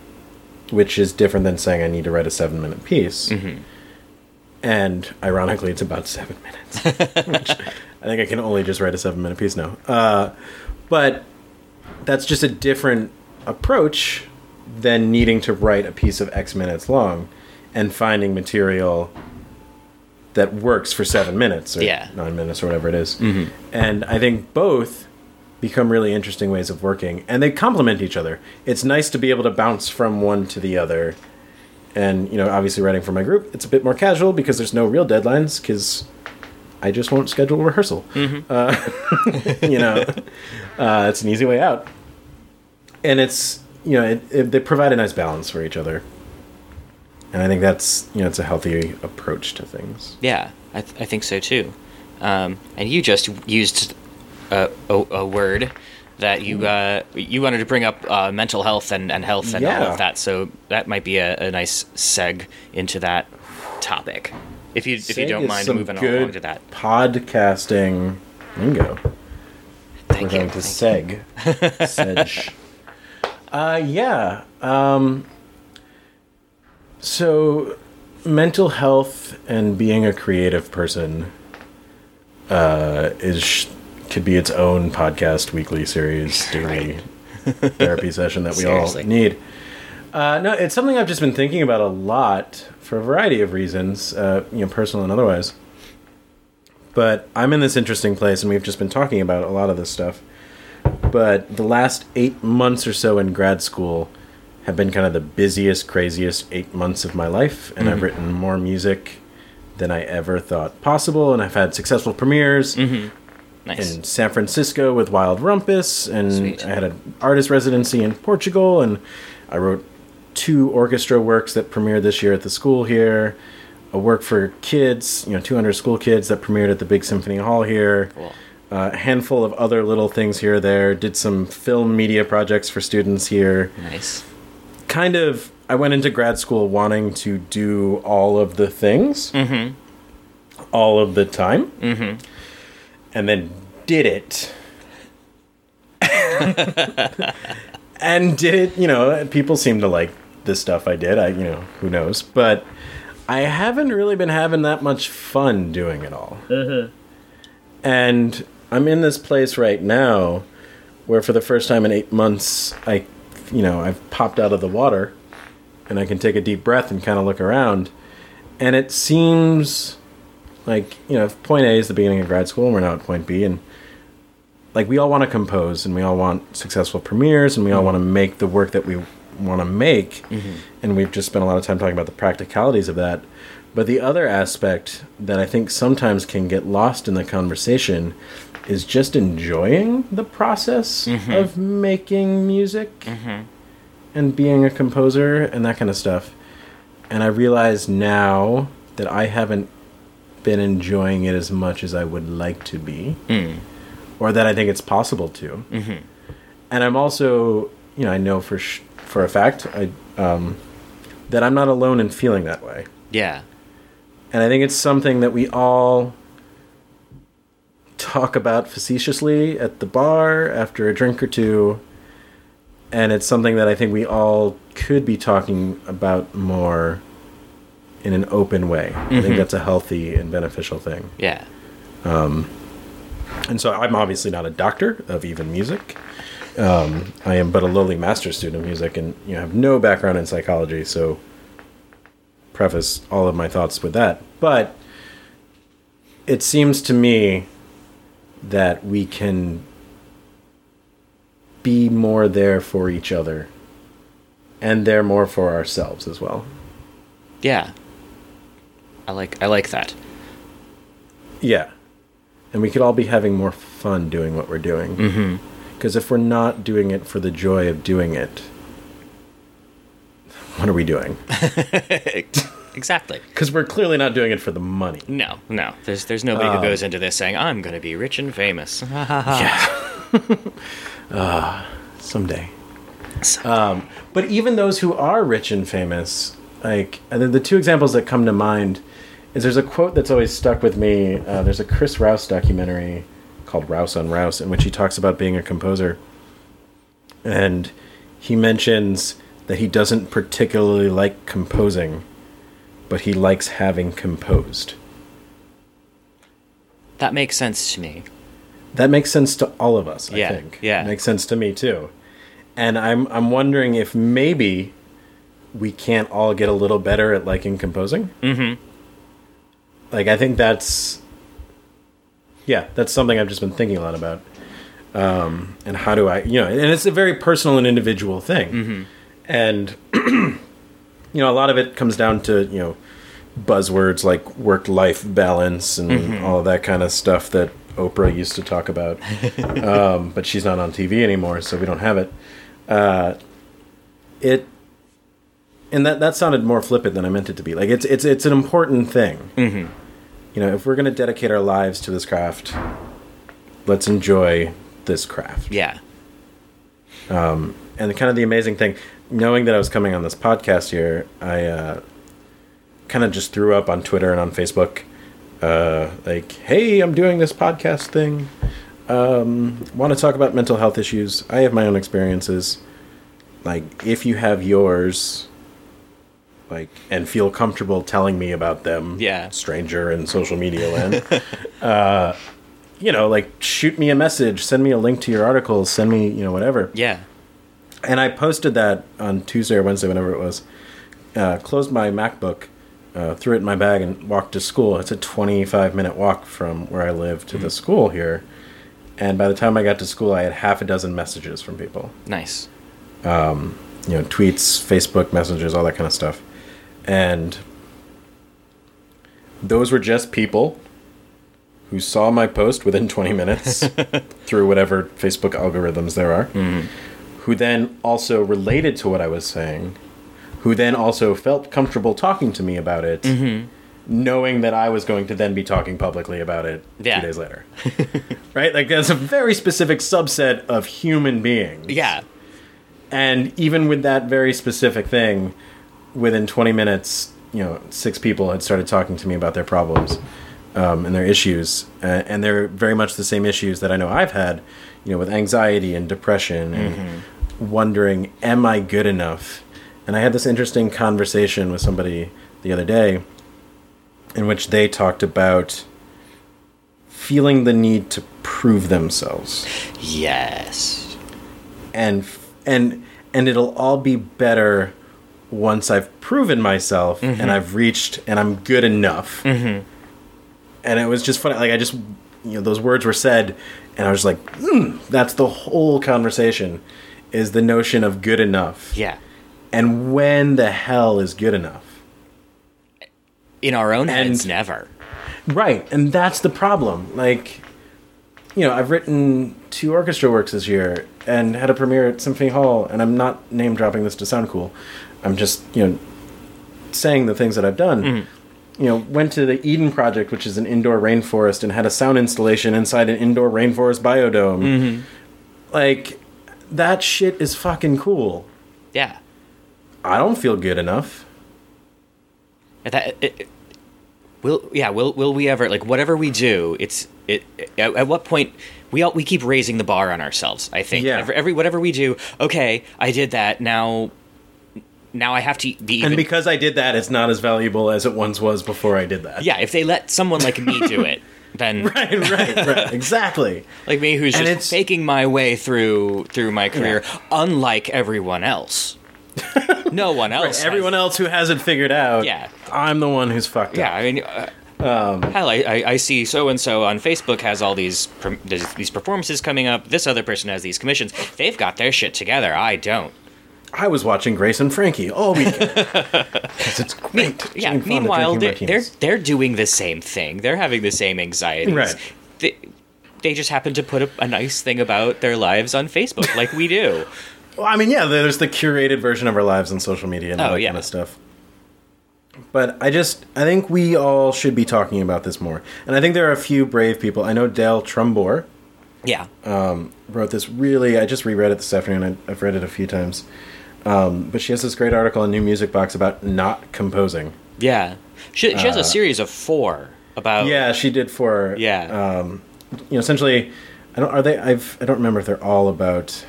which is different than saying I need to write a seven-minute piece. Mm-hmm. And ironically, it's about seven minutes, which I think I can only just write a seven-minute piece now. Uh, but that's just a different approach than needing to write a piece of X minutes long and finding material that works for seven minutes or yeah. nine minutes or whatever it is. Mm-hmm. And I think both become really interesting ways of working, and they complement each other. It's nice to be able to bounce from one to the other. And, you know, obviously writing for my group, it's a bit more casual because there's no real deadlines because I just won't schedule a rehearsal. Mm-hmm. Uh, you know, uh, it's an easy way out. And it's, you know, it, it, they provide a nice balance for each other. And I think that's, you know, it's a healthy approach to things. Yeah, I, th- I think so too. Um, and you just used a, a, a word that you uh, you wanted to bring up, uh, mental health and, and health and yeah. all of that. So that might be a, a nice seg into that topic. If you if you don't mind moving on along to that. Podcasting lingo. Thank We're you. Going to seg. Sedge. Uh, yeah. Um, so mental health and being a creative person uh, is could be its own podcast, weekly series, daily therapy session that we Seriously. all need. Uh, no, it's something I've just been thinking about a lot for a variety of reasons, uh, you know, personal and otherwise. But I'm in this interesting place, and we've just been talking about a lot of this stuff. But the last eight months or so in grad school have been kind of the busiest, craziest eight months of my life. And mm-hmm. I've written more music than I ever thought possible. And I've had successful premieres mm-hmm. nice. in San Francisco with Wild Rumpus. And Sweet. I had an artist residency in Portugal. And I wrote two orchestra works that premiered this year at the school here. A work for kids, you know, two hundred school kids that premiered at the big symphony hall here. Cool. Uh, a handful of other little things here or there. Did some film media projects for students here. Nice. Kind of, I went into grad school wanting to do all of the things. Mm-hmm. All of the time. Mm-hmm. And then did it. And did it, you know, people seem to like the stuff I did. I, you know, who knows. But I haven't really been having that much fun doing it all. Mm-hmm. And I'm in this place right now where for the first time in eight months, I, you know, I've popped out of the water and I can take a deep breath and kind of look around. And it seems like, you know, if point A is the beginning of grad school and we're now at point B, and like we all want to compose and we all want successful premieres and we all mm-hmm. want to make the work that we want to make. Mm-hmm. And we've just spent a lot of time talking about the practicalities of that. But the other aspect that I think sometimes can get lost in the conversation is just enjoying the process mm-hmm. of making music mm-hmm. and being a composer and that kind of stuff. And I realize now that I haven't been enjoying it as much as I would like to be, mm. or that I think it's possible to. Mm-hmm. And I'm also, you know, I know for sh- for a fact I um, that I'm not alone in feeling that way. Yeah. And I think it's something that we all talk about facetiously at the bar after a drink or two. And it's something that I think we all could be talking about more in an open way. Mm-hmm. I think that's a healthy and beneficial thing. Yeah. Um, and so I'm obviously not a doctor of even music. Um, I am but a lowly master's student of music and, you know, have no background in psychology. So preface all of my thoughts with that, but it seems to me that we can be more there for each other and there more for ourselves as well. Yeah. I like, I like that. Yeah. And we could all be having more fun doing what we're doing. Mm-hmm. Because if we're not doing it for the joy of doing it, what are we doing? Exactly. Because we're clearly not doing it for the money. No, no. There's there's nobody um, who goes into this saying, I'm going to be rich and famous. Yeah. uh, someday. someday. Um, but even those who are rich and famous, like the, the two examples that come to mind is there's a quote that's always stuck with me. Uh, there's a Chris Rouse documentary called Rouse on Rouse in which he talks about being a composer. And he mentions that he doesn't particularly like composing, but he likes having composed. That makes sense to me. That makes sense to all of us, yeah, I think. Yeah. It makes sense to me too. And I'm I'm wondering if maybe we can't all get a little better at liking composing. Mm-hmm. Like I think that's yeah, that's something I've just been thinking a lot about. Um, and how do I, you know, and it's a very personal and individual thing. Mm-hmm. And, you know, a lot of it comes down to, you know, buzzwords like work-life balance and mm-hmm. all of that kind of stuff that Oprah used to talk about. um, but she's not on T V anymore, so we don't have it. Uh, it And that, that sounded more flippant than I meant it to be. Like, it's it's it's an important thing. Mm-hmm. You know, if we're going to dedicate our lives to this craft, let's enjoy this craft. Yeah. Um, and kind of the amazing thing, knowing that I was coming on this podcast here, I uh, kind of just threw up on Twitter and on Facebook, uh, like, hey, I'm doing this podcast thing. Um, want to talk about mental health issues. I have my own experiences. Like, if you have yours... Like, and feel comfortable telling me about them, yeah. stranger in social media land. uh, you know, like, shoot me a message, send me a link to your articles, send me, you know, whatever. Yeah. And I posted that on Tuesday or Wednesday, whenever it was. Uh, closed my MacBook, uh, threw it in my bag, and walked to school. It's a twenty-five minute walk from where I live to mm-hmm. the school here. And by the time I got to school, I had half a dozen messages from people. Nice. Um, you know, tweets, Facebook messages, all that kind of stuff. And those were just people who saw my post within twenty minutes through whatever Facebook algorithms there are, mm. who then also related to what I was saying, who then also felt comfortable talking to me about it, mm-hmm. knowing that I was going to then be talking publicly about it yeah. two days later. Right? Like, that's a very specific subset of human beings. Yeah. And even with that very specific thing... Within twenty minutes, you know, six people had started talking to me about their problems um, and their issues. Uh, and they're very much the same issues that I know I've had, you know, with anxiety and depression and mm-hmm. wondering, am I good enough? And I had this interesting conversation with somebody the other day in which they talked about feeling the need to prove themselves. Yes. And and and it'll all be better... Once I've proven myself mm-hmm. and I've reached and I'm good enough. Mm-hmm. And it was just funny. Like, I just, you know, those words were said and I was like, mm, that's the whole conversation is the notion of good enough. Yeah. And when the hell is good enough? In our own and, heads, never. Right. And that's the problem. Like, you know, I've written two orchestra works this year and had a premiere at Symphony Hall, and I'm not name dropping this to sound cool. I'm just, you know, saying the things that I've done. Mm-hmm. You know, went to the Eden Project, which is an indoor rainforest, and had a sound installation inside an indoor rainforest biodome. Mm-hmm. Like, that shit is fucking cool. Yeah. I don't feel good enough. That, it, it, will yeah, will will we ever, like, whatever we do, it's, it, it at, at what point... We all, we keep raising the bar on ourselves, I think. Yeah. Every, every whatever we do, okay, I did that. Now, now I have to be. Even. And because I did that, it's not as valuable as it once was before I did that. Yeah, if they let someone like me do it, then right, right, right, exactly. Like me, who's and just faking my way through through my career, yeah. unlike everyone else. No one else. Right, has, everyone else who has it figured out. Yeah, I'm the one who's fucked yeah, up. Yeah, I mean. Uh, Um, Hell, I, I, I see so-and-so on Facebook has all these these performances coming up. This other person has these commissions. They've got their shit together. I don't. I was watching Grace and Frankie all weekend. Because it's great. Yeah, yeah. Meanwhile, they're, they're, they're doing the same thing. They're having the same anxieties. Right. They, they just happen to put a, a nice thing about their lives on Facebook like we do. Well, I mean, yeah, there's the curated version of our lives on social media and all oh, that yeah. kind of stuff. But I just, I think we all should be talking about this more. And I think there are a few brave people. I know Dale Trumbore. Yeah. Um, wrote this really, I just reread it this afternoon. I, I've read it a few times. Um, but she has this great article on NewMusicBox about not composing. Yeah. She, she has uh, a series of four about. Yeah, she did four. Yeah. Um, you know, essentially, I don't, are they, I've, I don't remember if they're all about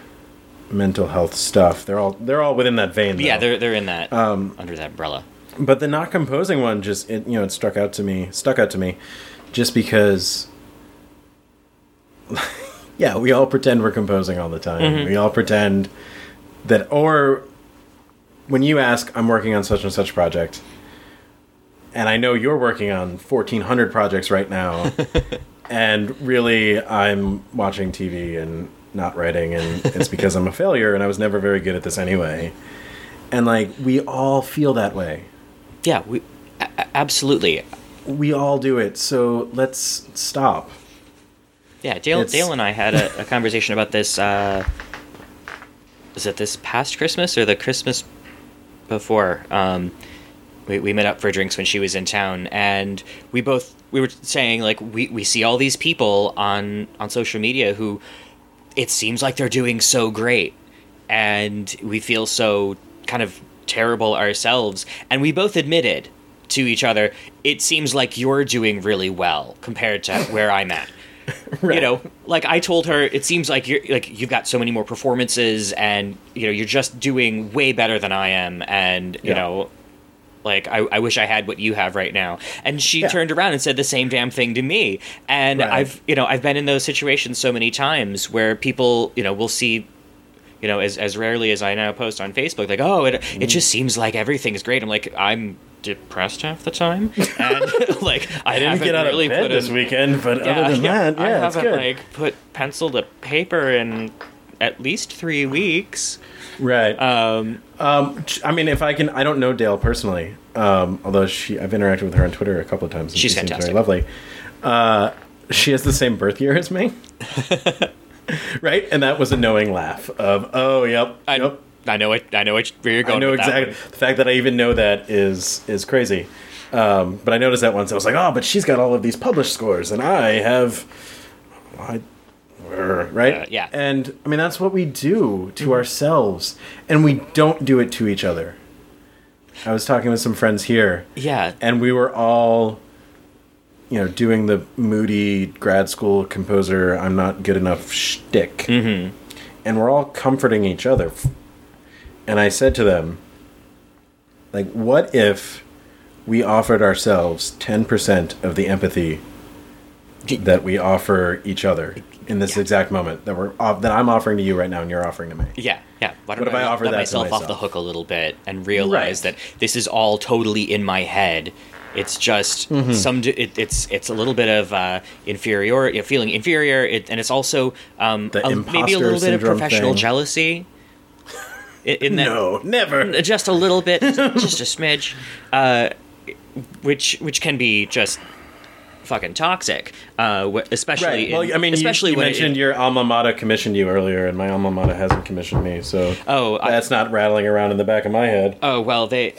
mental health stuff. They're all, they're all within that vein. Though. Yeah, they're, they're in that, um, under that umbrella. But the not composing one just, it, you know, it stuck out to me, stuck out to me just because, yeah, we all pretend we're composing all the time. Mm-hmm. We all pretend that, or when you ask, I'm working on such and such project, and I know you're working on fourteen hundred projects right now, and really I'm watching T V and not writing, and it's because I'm a failure, and I was never very good at this anyway. And, like, we all feel that way. Yeah, we a- absolutely. We all do it, so let's stop. Yeah, Dale, Dale and I had a, a conversation about this. Uh, is it this past Christmas or the Christmas before. Um, we, we met up for drinks when she was in town, and we both we were saying like we, we see all these people on on social media who it seems like they're doing so great, and we feel so kind of terrible ourselves. And we both admitted to each other, it seems like you're doing really well compared to where I'm at. Right. You know, like I told her, it seems like you're like you've got so many more performances, and you know you're just doing way better than I am, and you yeah. know, like I, I wish I had what you have right now. And she yeah. turned around and said the same damn thing to me. And right. I've you know I've been in those situations so many times where people you know will see. You know, as as rarely as I now post on Facebook, like, oh, it it just seems like everything is great. I'm like, I'm depressed half the time, and like I, I didn't get out really of bed put this in, weekend, but yeah, other than yeah, that, yeah, I haven't it's good. Like put pencil to paper in at least three weeks. Right. Um. Um. I mean, if I can, I don't know Dale personally. Um. Although she, I've interacted with her on Twitter a couple of times. And she's she fantastic. Seems very lovely. Uh. She has the same birth year as me. Right, and that was a knowing laugh of, oh, yep, I, yep. I know it. I know it. Where you're going. I know with exactly. That the fact that I even know that is is crazy. Um, but I noticed that once. I was like, oh, but she's got all of these published scores, and I have, I, right, uh, yeah. And I mean, that's what we do to mm-hmm. ourselves, and we don't do it to each other. I was talking with some friends here, yeah, and we were all. You know, doing the moody grad school composer, I'm not good enough shtick. Mm-hmm. And we're all comforting each other. And I said to them, like, what if we offered ourselves ten percent of the empathy that we offer each other in this yeah. exact moment that we're off, that I'm offering to you right now and you're offering to me? Yeah, yeah. Why don't what if I, I offer that myself, to myself off the hook a little bit and realize right. that this is all totally in my head? It's just mm-hmm. some. It, it's it's a little bit of uh, inferiority, feeling inferior, it, and it's also um, a, maybe a little bit of professional thing. Jealousy. In, in that, no, never. Just a little bit, just, just a smidge, uh, which which can be just fucking toxic, uh, especially. Right. Well, in, I mean, especially you, you when mentioned it, your alma mater commissioned you earlier, and my alma mater hasn't commissioned me, so oh, that's I, not rattling around in the back of my head. Oh well, they.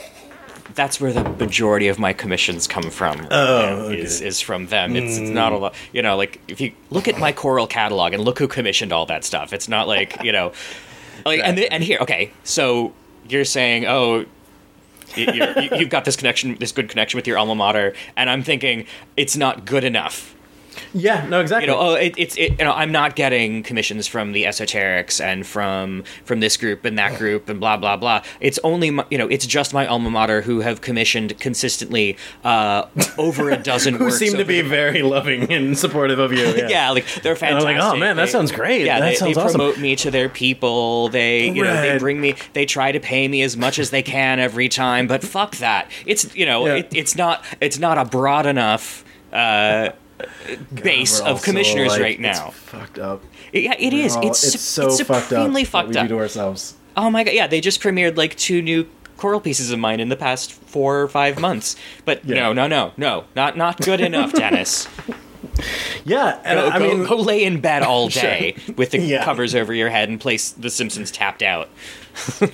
That's where the majority of my commissions come from. Right oh, okay. is is from them. It's, it's not a lot, you know. Like if you look at my choral catalog and look who commissioned all that stuff. It's not like you know, like right. and the, and here, okay. So you're saying, oh, you're, you, you've got this connection, this good connection with your alma mater, and I'm thinking it's not good enough. Yeah, no, exactly. You know, oh, it, it's it, you know, I'm not getting commissions from the esoterics and from from this group and that group and blah blah blah. It's only my, you know, it's just my alma mater who have commissioned consistently uh, over a dozen. Who works seem to be the- very loving and supportive of you. Yeah, yeah like they're fantastic. And I'm like, oh man, that they, sounds great. Yeah, that they, sounds they awesome. Promote me to their people. They you right. know they bring me. They try to pay me as much as they can every time. But fuck that. It's you know yeah. it, it's not it's not a broad enough. Uh, God, base of commissioners so, like, right now. It's fucked up. Yeah, it we're is. All, it's, it's so it's fucked up. Fucked what we up. Do to ourselves. Oh my god! Yeah, they just premiered like two new choral pieces of mine in the past four or five months. But yeah. no, no, no, no, not not good enough, Dennis. Yeah, and go, I go, mean, go lay in bed all day sure. with the yeah. covers over your head and play The Simpsons Tapped Out.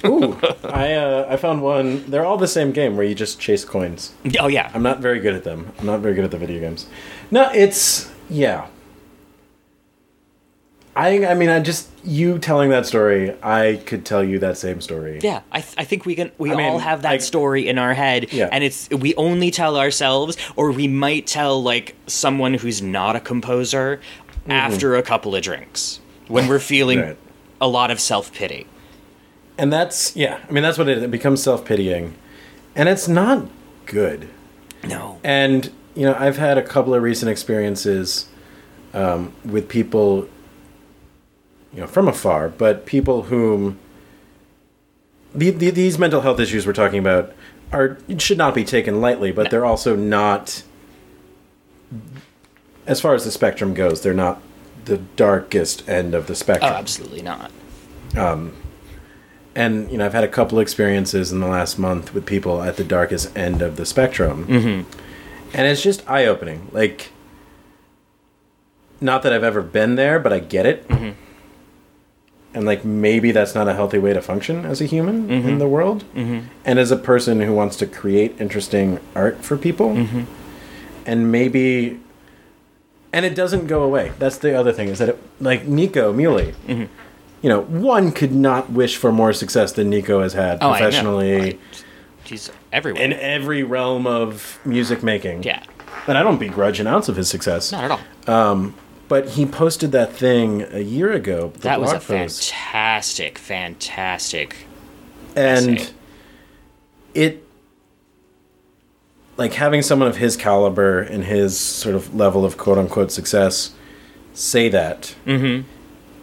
Ooh, I uh, I found one. They're all the same game where you just chase coins. Oh yeah, I'm not very good at them. I'm not very good at the video games. No, it's yeah. I I mean I just you telling that story. I could tell you that same story. Yeah, I th- I think we can. We I all mean, have that I, story in our head, yeah. and it's we only tell ourselves, or we might tell like someone who's not a composer mm-hmm. after a couple of drinks when we're feeling right. a lot of self-pity. And that's yeah. I mean that's what it is. It becomes self-pitying, and it's not good. No, and. You know, I've had a couple of recent experiences um, with people, you know, from afar, but people whom the, the, these mental health issues we're talking about are should not be taken lightly, but no. they're also not, as far as the spectrum goes, they're not the darkest end of the spectrum. Oh, absolutely not. Um, and, you know, I've had a couple experiences in the last month with people at the darkest end of the spectrum. Mm-hmm. And it's just eye-opening. Like, not that I've ever been there, but I get it. Mm-hmm. And, like, maybe that's not a healthy way to function as a human mm-hmm. in the world. Mm-hmm. And as a person who wants to create interesting art for people. Mm-hmm. And maybe... And it doesn't go away. That's the other thing, is that, it, like, Nico Muhly, mm-hmm. you know, one could not wish for more success than Nico has had oh, professionally. I know. Like, he's everywhere. In every realm of music making. Yeah. And I don't begrudge an ounce of his success. Not at all. Um... But he posted that thing a year ago. That was a post. fantastic, fantastic And essay. It, like, having someone of his caliber and his sort of level of quote-unquote success say that. Mm-hmm.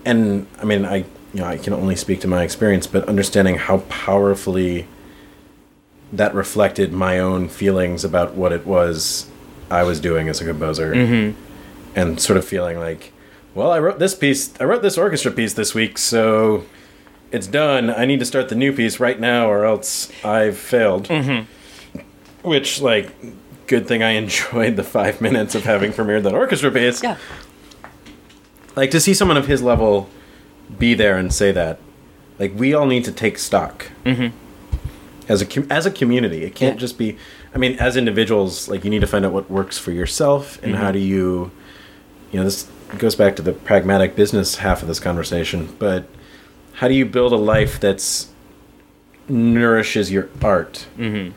And, I mean, I you know I can only speak to my experience, but understanding how powerfully that reflected my own feelings about what it was I was doing as a composer. Mm-hmm. And sort of feeling like, well, I wrote this piece, I wrote this orchestra piece this week, so it's done. I need to start the new piece right now or else I've failed. Mm-hmm. Which, like, good thing I enjoyed the five minutes of having premiered that orchestra piece. Yeah. Like, to see someone of his level be there and say that, like, we all need to take stock. Mm-hmm. As a, as a community. It can't yeah. just be, I mean, as individuals, like, you need to find out what works for yourself and mm-hmm. how do you... You know, this goes back to the pragmatic business half of this conversation, but how do you build a life that's nourishes your art? Mm-hmm.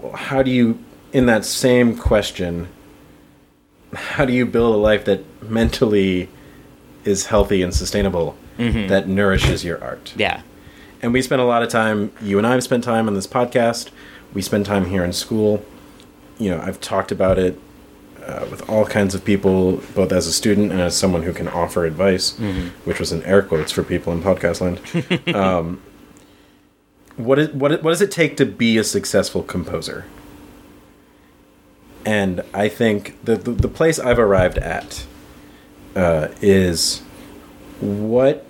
Well, how do you, in that same question, how do you build a life that mentally is healthy and sustainable mm-hmm. that nourishes your art? Yeah. And we spend a lot of time, you and I have spent time on this podcast. We spend time here in school. You know, I've talked about it. Uh, with all kinds of people, both as a student and as someone who can offer advice, mm-hmm. which was in air quotes for people in podcast land. um, what, is, what, what does it take to be a successful composer? And I think the, the, the place I've arrived at uh, is what,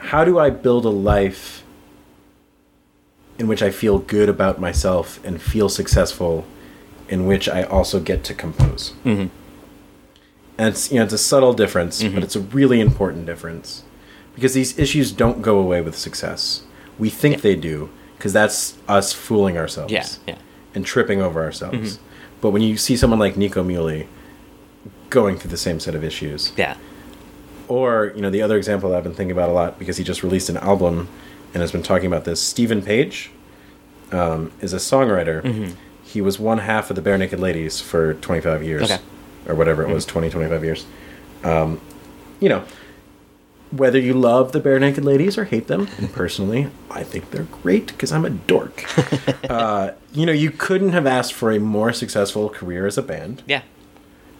how do I build a life in which I feel good about myself and feel successful in which I also get to compose. Mm-hmm. And it's, you know, it's a subtle difference, mm-hmm. but it's a really important difference. Because these issues don't go away with success. We think yeah. they do, because that's us fooling ourselves. Yeah, yeah. And tripping over ourselves. Mm-hmm. But when you see someone like Nico Muhly going through the same set of issues. Yeah. Or, you know, the other example I've been thinking about a lot, because he just released an album and has been talking about this, Stephen Page um, is a songwriter. Mm-hmm. He was one half of the Barenaked Ladies for twenty-five years, okay. or whatever it was, mm-hmm. twenty, twenty-five years. Um, you know, whether you love the Barenaked Ladies or hate them, and personally, I think they're great because I'm a dork. uh, you know, you couldn't have asked for a more successful career as a band. Yeah.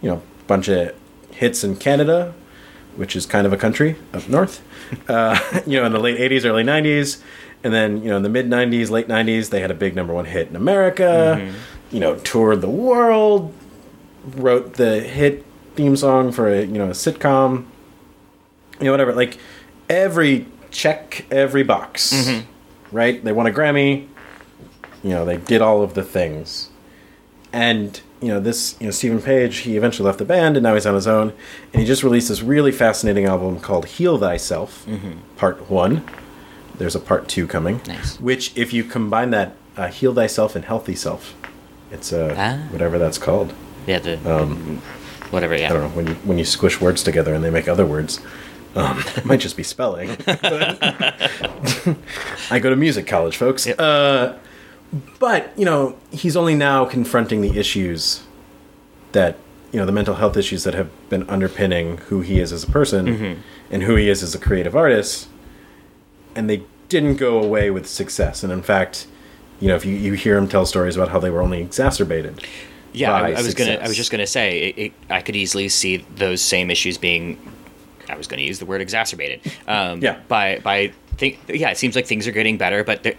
You know, bunch of hits in Canada, which is kind of a country up north. Uh, you know, in the late eighties, early nineties. And then, you know, in the mid-nineties, late nineties, they had a big number one hit in America, mm-hmm. you know, toured the world, wrote the hit theme song for a, you know, a sitcom, you know, whatever. Like, every check, every box, mm-hmm. right? They won a Grammy, you know, they did all of the things. And, you know, this, you know, Stephen Page, he eventually left the band, and now he's on his own. And he just released this really fascinating album called Heal Thyself, mm-hmm. Part One. There's a part two coming. Nice. Which, if you combine that, uh, Heal Thyself and Healthy Self. It's uh, ah. whatever that's called. Yeah, the... Um, whatever, yeah. I don't know. When you, when you squish words together and they make other words, um, it might just be spelling. I go to music college, folks. Yep. Uh, but, you know, he's only now confronting the issues that, you know, the mental health issues that have been underpinning who he is as a person mm-hmm. and who he is as a creative artist. And they didn't go away with success. And in fact, you know, if you, you hear him tell stories about how they were only exacerbated. Yeah, by I, I was gonna. I was just gonna say, it, it, I could easily see those same issues being. I was gonna use the word exacerbated. Um, yeah. By by think. Yeah, it seems like things are getting better, but they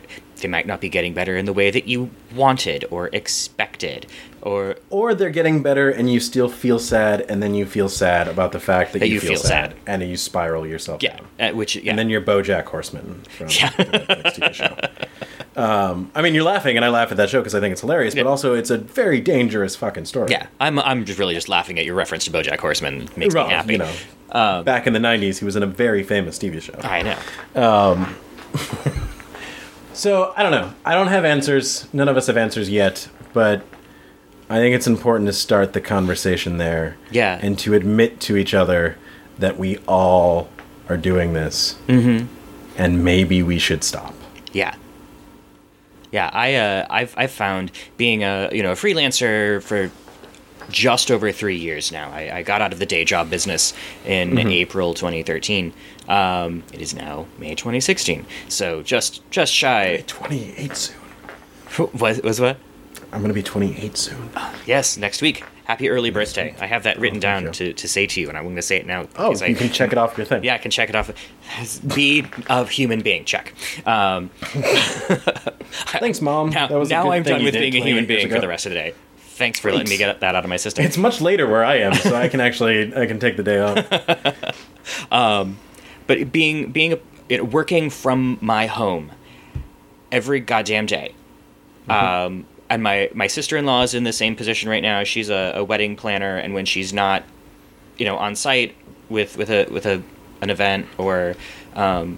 might not be getting better in the way that you wanted or expected, or or they're getting better, and you still feel sad, and then you feel sad about the fact that, that you, you feel, feel sad, sad, and you spiral yourself. Yeah, down. Uh, which yeah. and then you're BoJack Horseman from yeah. the X T V show. Um, I mean, you're laughing, and I laugh at that show because I think it's hilarious, yeah. but also it's a very dangerous fucking story. Yeah, I'm I'm just really just laughing at your reference to BoJack Horseman. Makes Rob, me happy. You know, um, back in the nineties, he was in a very famous T V show. I know. Um, so, I don't know. I don't have answers. None of us have answers yet, but I think it's important to start the conversation there. Yeah. And to admit to each other that we all are doing this. Mm-hmm. And maybe we should stop. Yeah. Yeah, I uh, I've I've found being a you know a freelancer for just over three years now. I, I got out of the day job business in mm-hmm. April twenty thirteen. Um, it is now May twenty sixteen. So just just shy. twenty-eight soon. Was was what? I'm gonna be twenty-eight soon. Uh, yes, next week. Happy early birthday. I have that written oh, down to, to say to you, and I'm going to say it now. Oh, you I, can check it off your thing. Yeah, I can check it off. Be of human being. Check. Um, Thanks, Mom. Now, that was now a good I'm done with being a human being ago. For the rest of the day. Thanks for Thanks. letting me get that out of my system. It's much later where I am, so I can actually I can take the day off. um, but being, being a, you know, working from my home every goddamn day, mm-hmm. um, and my, my sister-in-law is in the same position right now. She's a, a wedding planner, and when she's not, you know, on site with, with a with a an event or, um,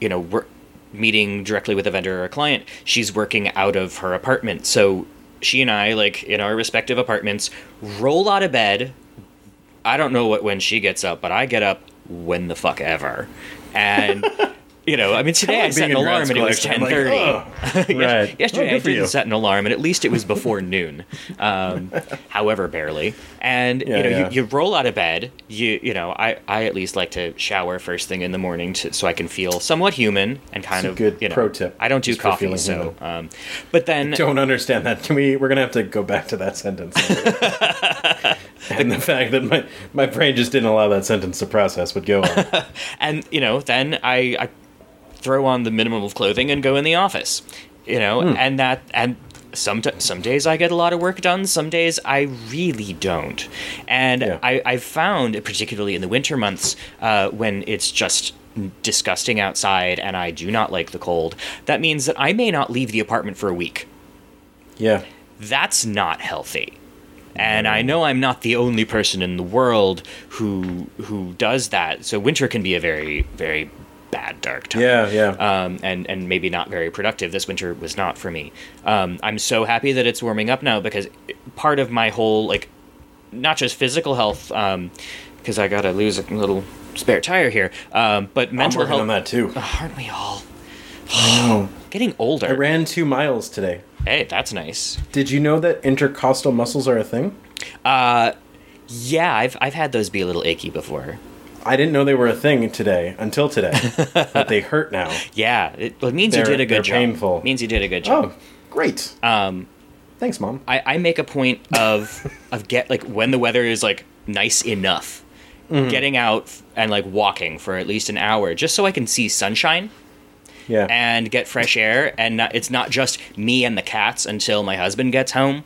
you know, we're meeting directly with a vendor or a client, she's working out of her apartment. So she and I, like, in our respective apartments, roll out of bed. I don't know what when she gets up, but I get up when the fuck ever. And... You know, I mean, today I, I set an alarm and it was ten thirty. Like, oh, right. Yesterday oh, I didn't you. set an alarm, and at least it was before noon, um, however barely. And, yeah, you know, yeah. you, you roll out of bed. You you know, I, I at least like to shower first thing in the morning to, so I can feel somewhat human and kind it's of, a good you know, pro tip. I don't do coffee, so. Um, but then. I don't understand that. Can we, we're going to have to go back to that sentence. And the fact that my, my brain just didn't allow that sentence to process, but go on. And, you know, then I, I throw on the minimum of clothing and go in the office, you know, mm. and that, and some, some days I get a lot of work done. Some days I really don't. And yeah. I, I've found, particularly in the winter months, uh, when it's just disgusting outside and I do not like the cold, that means that I may not leave the apartment for a week. Yeah. That's not healthy. And I know I'm not the only person in the world who who does that. So winter can be a very, very bad, dark time. Yeah, yeah. Um, and, and maybe not very productive. This winter was not for me. Um, I'm so happy that it's warming up now, because part of my whole, like, not just physical health, um, because I got to lose a little spare tire here, um, but mental health. I'm working health, on that, too. Aren't we all? I know. Getting older. I ran two miles today. Hey, that's nice. Did you know that intercostal muscles are a thing? Uh, yeah, I've I've had those be a little achy before. I didn't know they were a thing today until today, but they hurt now. Yeah, it, well, it means they're, you did a good job. Painful. It means you did a good job. Oh, great. Um, thanks, Mom. I, I make a point of of get like when the weather is like nice enough, mm-hmm. getting out and like walking for at least an hour just so I can see sunshine. Yeah. And get fresh air, and not, it's not just me and the cats until my husband gets home.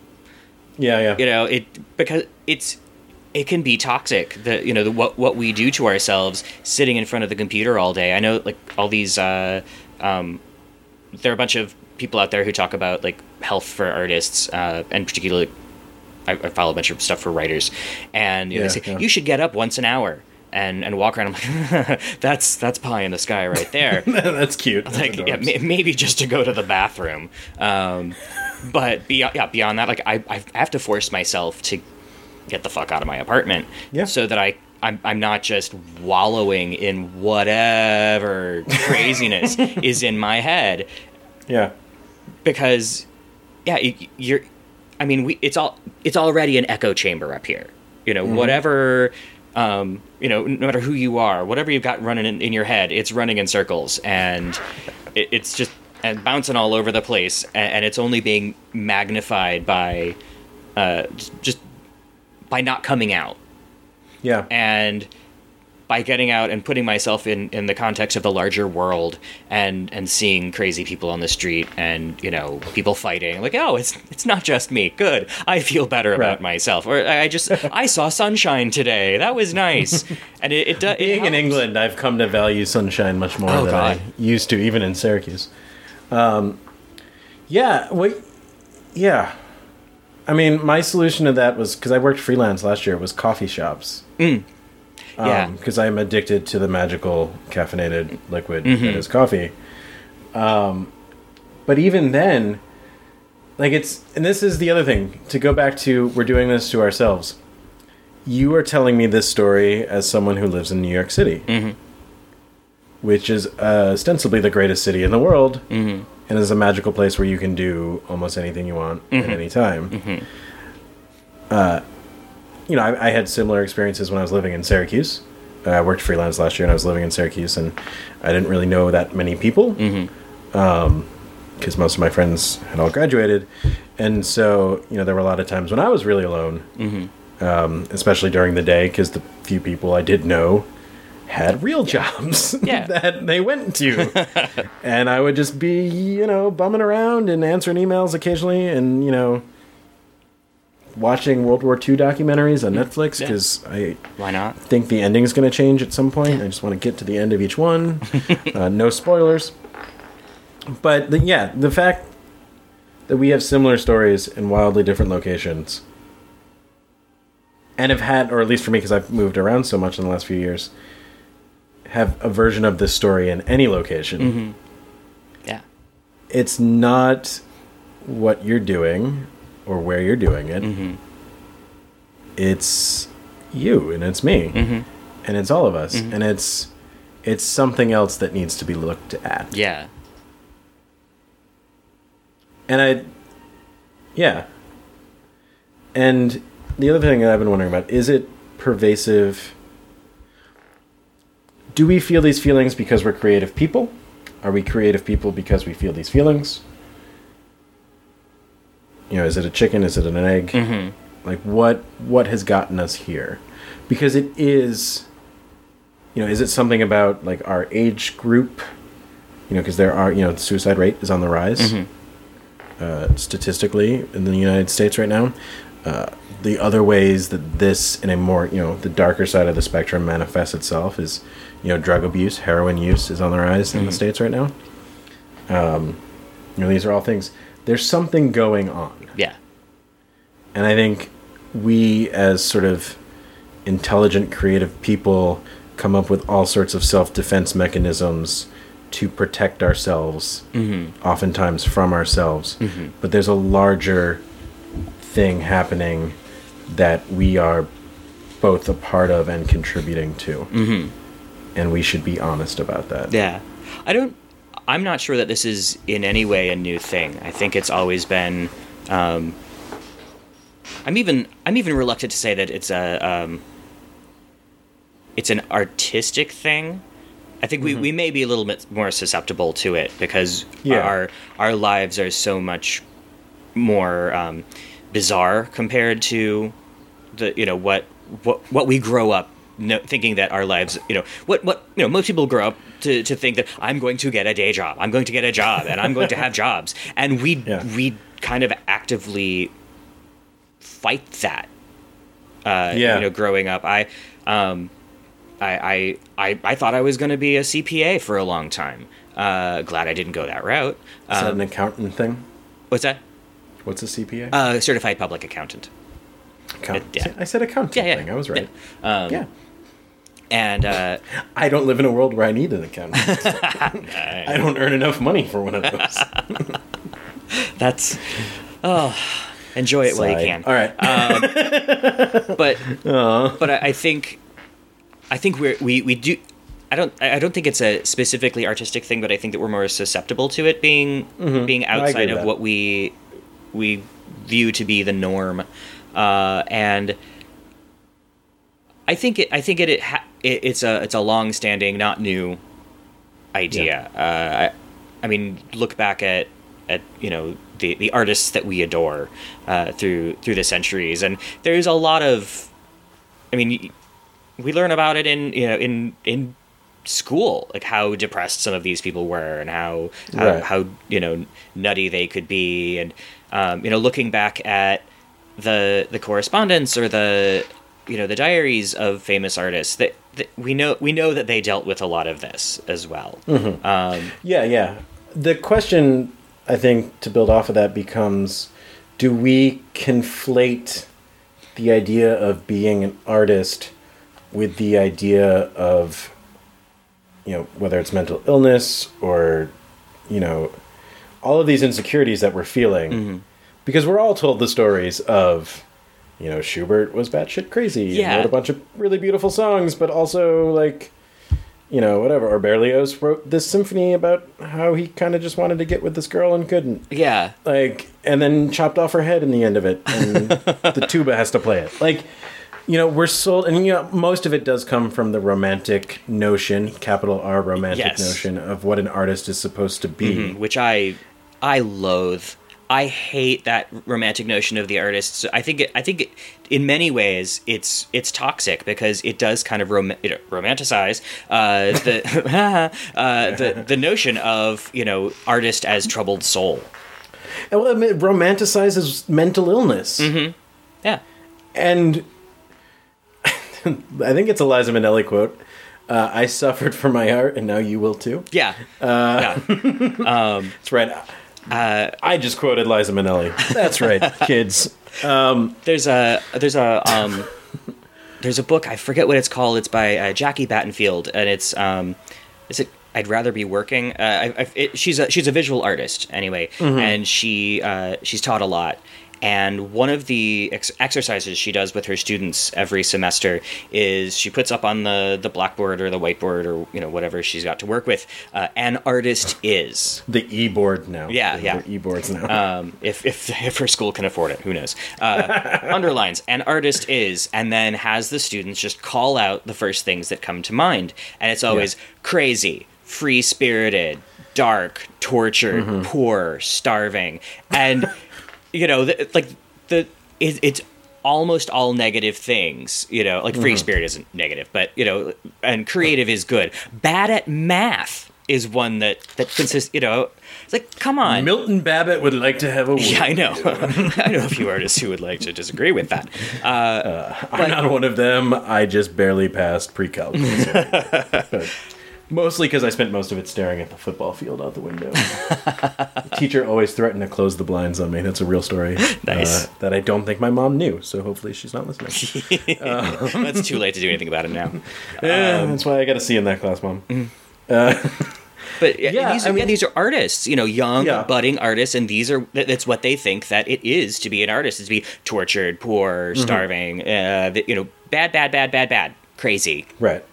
Yeah, yeah. You know, it because it's it can be toxic. The you know the, what what we do to ourselves sitting in front of the computer all day. I know, like, all these uh, um, there are a bunch of people out there who talk about, like, health for artists, uh, and particularly I, I follow a bunch of stuff for writers, and you know, yeah, they say yeah. you should get up once an hour. And and walk around. I'm like, that's that's pie in the sky right there. That's cute. Like, yeah, m- maybe just to go to the bathroom. Um, but beyond, yeah, beyond that, like I I have to force myself to get the fuck out of my apartment, yeah. so that I I'm, I'm not just wallowing in whatever craziness is in my head. Yeah. Because, yeah, you, you're. I mean, we it's all it's already an echo chamber up here. You know, mm-hmm. whatever. Um, you know, no matter who you are, whatever you've got running in, in your head, it's running in circles, and it, it's just and bouncing all over the place, and, and it's only being magnified by uh, just by not coming out. Yeah. And by getting out and putting myself in, in the context of the larger world, and, and seeing crazy people on the street, and, you know, people fighting, like, oh, it's it's not just me. Good. I feel better right. about myself. Or I just, I saw sunshine today. That was nice. And it, it does. Being it in England, I've come to value sunshine much more oh, than God. I used to, even in Syracuse. Um, Yeah, well, yeah. I mean, my solution to that was, because I worked freelance last year, was coffee shops. Mm. Yeah. Because um, I'm addicted to the magical caffeinated liquid mm-hmm. that is coffee. Um, but even then, like it's, and this is the other thing, to go back to, we're doing this to ourselves. You are telling me this story as someone who lives in New York City, mm-hmm. which is uh, ostensibly the greatest city in the world. Mm-hmm. And it's a magical place where you can do almost anything you want mm-hmm. at any time. Mm-hmm. Uh, you know, I, I had similar experiences when I was living in Syracuse. Uh, I worked freelance last year, and I was living in Syracuse, and I didn't really know that many people because mm-hmm. um, most of my friends had all graduated. And so, you know, there were a lot of times when I was really alone, mm-hmm. um, especially during the day, because the few people I did know had real jobs yeah. that they went to. And I would just be, you know, bumming around and answering emails occasionally and, you know, watching World War Two documentaries on Netflix because yeah. I Why not? think the ending's going to change at some point. Yeah. I just want to get to the end of each one. uh, no spoilers. But, the, yeah, the fact that we have similar stories in wildly different locations and have had, or at least for me because I've moved around so much in the last few years, have a version of this story in any location. Mm-hmm. Yeah. It's not what you're doing or where you're doing it. Mm-hmm. It's you and it's me mm-hmm. and it's all of us. Mm-hmm. And it's, it's something else that needs to be looked at. Yeah. And I, yeah. And the other thing that I've been wondering about, is it pervasive? Do we feel these feelings because we're creative people? Are we creative people because we feel these feelings? You know, is it a chicken? Is it an egg? Mm-hmm. Like, what what has gotten us here? Because it is, you know, is it something about, like, our age group? You know, because there are, you know, the suicide rate is on the rise, mm-hmm. uh, statistically, in the United States right now. Uh, the other ways that this, in a more, you know, the darker side of the spectrum manifests itself is, you know, drug abuse, heroin use is on the rise mm-hmm. in the States right now. Um, you know, these are all things. There's something going on. Yeah. And I think we, as sort of intelligent, creative people, come up with all sorts of self-defense mechanisms to protect ourselves, mm-hmm. oftentimes from ourselves. Mm-hmm. But there's a larger thing happening that we are both a part of and contributing to. Mm-hmm. And we should be honest about that. Yeah. I don't, I'm not sure that this is in any way a new thing. I think it's always been, um, I'm even, I'm even reluctant to say that it's a, um, it's an artistic thing. I think we, mm-hmm. we may be a little bit more susceptible to it because yeah. our, our lives are so much more, um, bizarre compared to the you know what what what we grow up no, thinking that our lives you know what what you know most people grow up to to think that I'm going to get a day job I'm going to get a job and I'm going to have jobs and we yeah. we kind of actively fight that uh yeah. you know growing up I um I I I, I thought I was going to be a C P A for a long time uh glad I didn't go that route um, is that an accountant thing what's that What's a C P A? Uh, certified public accountant. Accountant. Uh, yeah. I said accountant yeah, yeah. thing. I was right. Yeah. Um, yeah. And uh, I don't live in a world where I need an accountant. I don't earn enough money for one of those. That's oh, enjoy it Sigh. while you can. All right. Um, but Aww. but I, I think I think we're, we we do. I don't. I don't think it's a specifically artistic thing, but I think that we're more susceptible to it being mm-hmm. being outside of that. what we. we view to be the norm, uh, and I think it. I think it. it, ha- it it's a. It's a long-standing, not new idea. Yeah. Uh, I, I mean, look back at at you know the, the artists that we adore uh, through through the centuries, and there's a lot of. I mean, we learn about it in you know in in school, like how depressed some of these people were, and how how, right. how you know nutty they could be, and. Um, you know, looking back at the the correspondence or the you know the diaries of famous artists, that, that we know we know that they dealt with a lot of this as well. Mm-hmm. Um, yeah, yeah. The question I think to build off of that becomes, do we conflate the idea of being an artist with the idea of, you know, whether it's mental illness or, you know, all of these insecurities that we're feeling, mm-hmm. because we're all told the stories of, you know, Schubert was batshit crazy yeah. and wrote a bunch of really beautiful songs, but also, like, you know, whatever. Or Berlioz wrote this symphony about how he kind of just wanted to get with this girl and couldn't. Yeah. Like, and then chopped off her head in the end of it, and the tuba has to play it. Like, you know, we're sold, and, you know, most of it does come from the romantic notion, capital R romantic yes. notion of what an artist is supposed to be. Mm-hmm, which I, I loathe. I hate that romantic notion of the artist. So I think it, I think it, in many ways it's it's toxic because it does kind of rom- it romanticize uh, the uh, the the notion of, you know, artist as troubled soul. And well, it romanticizes mental illness. Mm-hmm. Yeah, and I think it's a Liza Minnelli quote. Uh, I suffered for my art, and now you will too. Yeah, uh, yeah. um, it's right. Uh, I just quoted Liza Minnelli. That's right, kids. Um, there's a there's a um, there's a book, I forget what it's called. It's by uh, Jackie Battenfield, and it's um, is it I'd Rather Be Working. Uh, I, I, it, she's a she's a visual artist anyway, mm-hmm. and she uh, she's taught a lot. And one of the ex- exercises she does with her students every semester is she puts up on the, the blackboard or the whiteboard or, you know, whatever she's got to work with, uh, an artist is. The e-board now. Yeah, the, yeah. The e-boards now. Um, if, if, if her school can afford it, who knows. Uh, underlines, an artist is, and then has the students just call out the first things that come to mind. And it's always yeah. crazy, free-spirited, dark, tortured, mm-hmm. poor, starving. And... You know, the, like, the it, it's almost all negative things, you know, like mm-hmm. free spirit isn't negative, but, you know, and creative is good. Bad at math is one that, that consists, you know, it's like, come on. Milton Babbitt would like to have a word. Yeah, I know. I know a few artists who would like to disagree with that. Uh, uh, I'm but, not one of them. I just barely passed pre-calc. So. Mostly because I spent most of it staring at the football field out the window. The teacher always threatened to close the blinds on me. That's a real story. Nice. Uh, that I don't think my mom knew, so hopefully she's not listening. uh, That's too late to do anything about it now. Yeah, um, that's why I got a C in that class, Mom. Mm. Uh, but yeah, these are, I mean, yeah, these are artists, you know, young, yeah. budding artists, and these are that's what they think that it is to be an artist, is to be tortured, poor, starving, mm-hmm. uh, you know, bad, bad, bad, bad, bad, crazy. Right.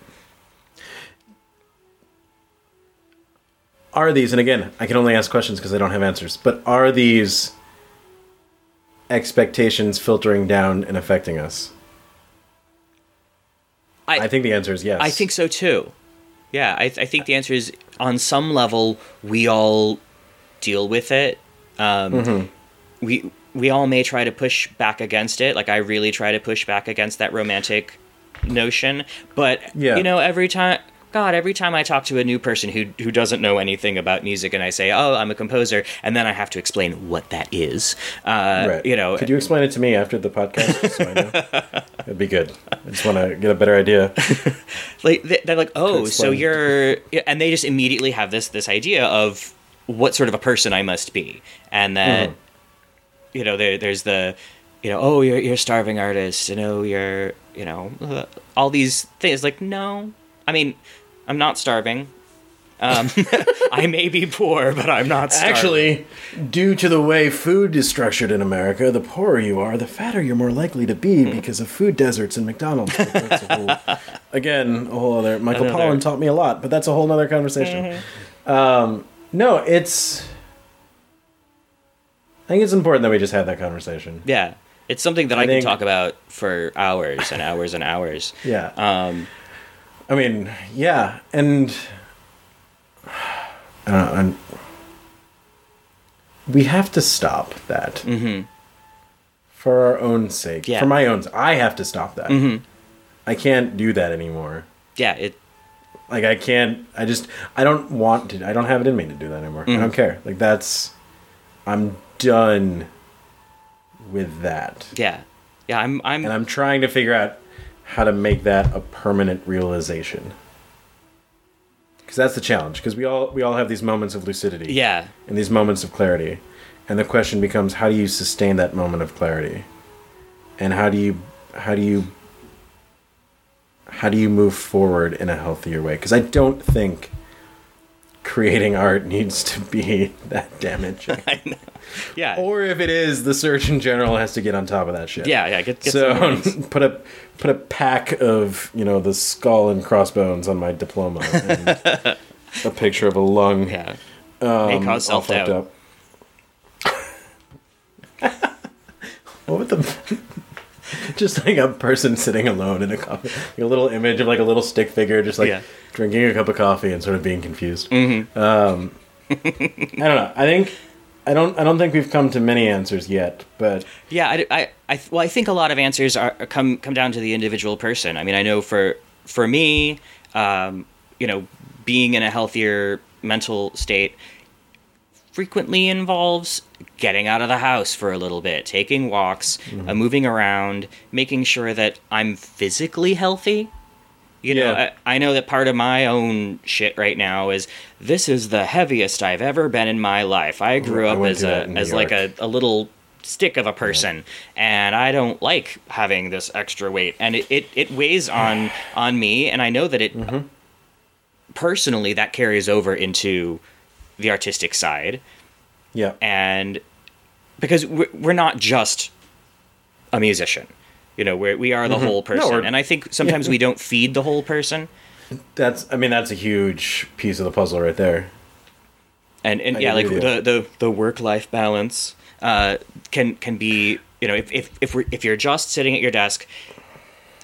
Are these, and again, I can only ask questions because I don't have answers, but are these expectations filtering down and affecting us? I, I think the answer is yes. I think so, too. Yeah, I, I think the answer is, on some level, we all deal with it. Um, mm-hmm. We we all may try to push back against it. Like, I really try to push back against that romantic notion. But, yeah. you know, every time... God, every time I talk to a new person who who doesn't know anything about music and I say, oh, I'm a composer, and then I have to explain what that is. Uh, right. You know, could you explain it to me after the podcast? So I know? It'd be good. I just want to get a better idea. Like they're like, oh, so you're... And they just immediately have this this idea of what sort of a person I must be. And that, mm. you know, there, there's the... You know, oh, you're, you're a starving artist. You know, you're... You know, all these things. Like, no. I mean... I'm not starving. Um, I may be poor, but I'm not starving. Actually, due to the way food is structured in America, the poorer you are, the fatter you're more likely to be because of food deserts and McDonald's. That's a whole, again, a whole other... Michael Another. Pollan taught me a lot, but that's a whole other conversation. Mm-hmm. Um, no, it's... I think it's important that we just have that conversation. Yeah. It's something that I, I think, can talk about for hours and hours and hours. Yeah. Um I mean, yeah, and uh, I'm, we have to stop that mm-hmm. for our own sake. Yeah. For my own, I have to stop that. Mm-hmm. I can't do that anymore. Yeah, it. Like I can't. I just. I don't want to. I don't have it in me to do that anymore. Mm-hmm. I don't care. Like that's. I'm done with that. Yeah, yeah. I'm. I'm. And I'm trying to figure out how to make that a permanent realization. because that's the challenge, because we all we all have these moments of lucidity, yeah, and these moments of clarity, and the question becomes, how do you sustain that moment of clarity, and how do you how do you how do you move forward in a healthier way? Because I don't think creating art needs to be that damaging. I know. Yeah. Or if it is, the Surgeon General has to get on top of that shit. Yeah, yeah. Get, get so put a put a pack of, you know, the skull and crossbones on my diploma, and a picture of a lung. Yeah. Um, May cause self doubt. What would the just like a person sitting alone in a coffee, like a little image of like a little stick figure, just like yeah. drinking a cup of coffee and sort of being confused. Mm-hmm. Um, I don't know. I think. I don't. I don't think we've come to many answers yet, but yeah. I, I, I well, I think a lot of answers are come come down to the individual person. I mean, I know for for me, um, you know, being in a healthier mental state frequently involves getting out of the house for a little bit, taking walks, mm-hmm. uh, moving around, making sure that I'm physically healthy. You know, yeah. I, I know that part of my own shit right now is this is the heaviest I've ever been in my life. I grew I up as a as like a, a little stick of a person, yeah. and I don't like having this extra weight. And it, it, it weighs on, on me, and I know that it mm-hmm. personally that carries over into the artistic side. Yeah. And because we're, we're not just a musician. You know, we're, we are the mm-hmm. whole person. No, and I think sometimes yeah. we don't feed the whole person. That's, I mean, that's a huge piece of the puzzle right there. And, and yeah, like the, the, the work-life balance uh, can can be, you know, if if if, we're, if you're just sitting at your desk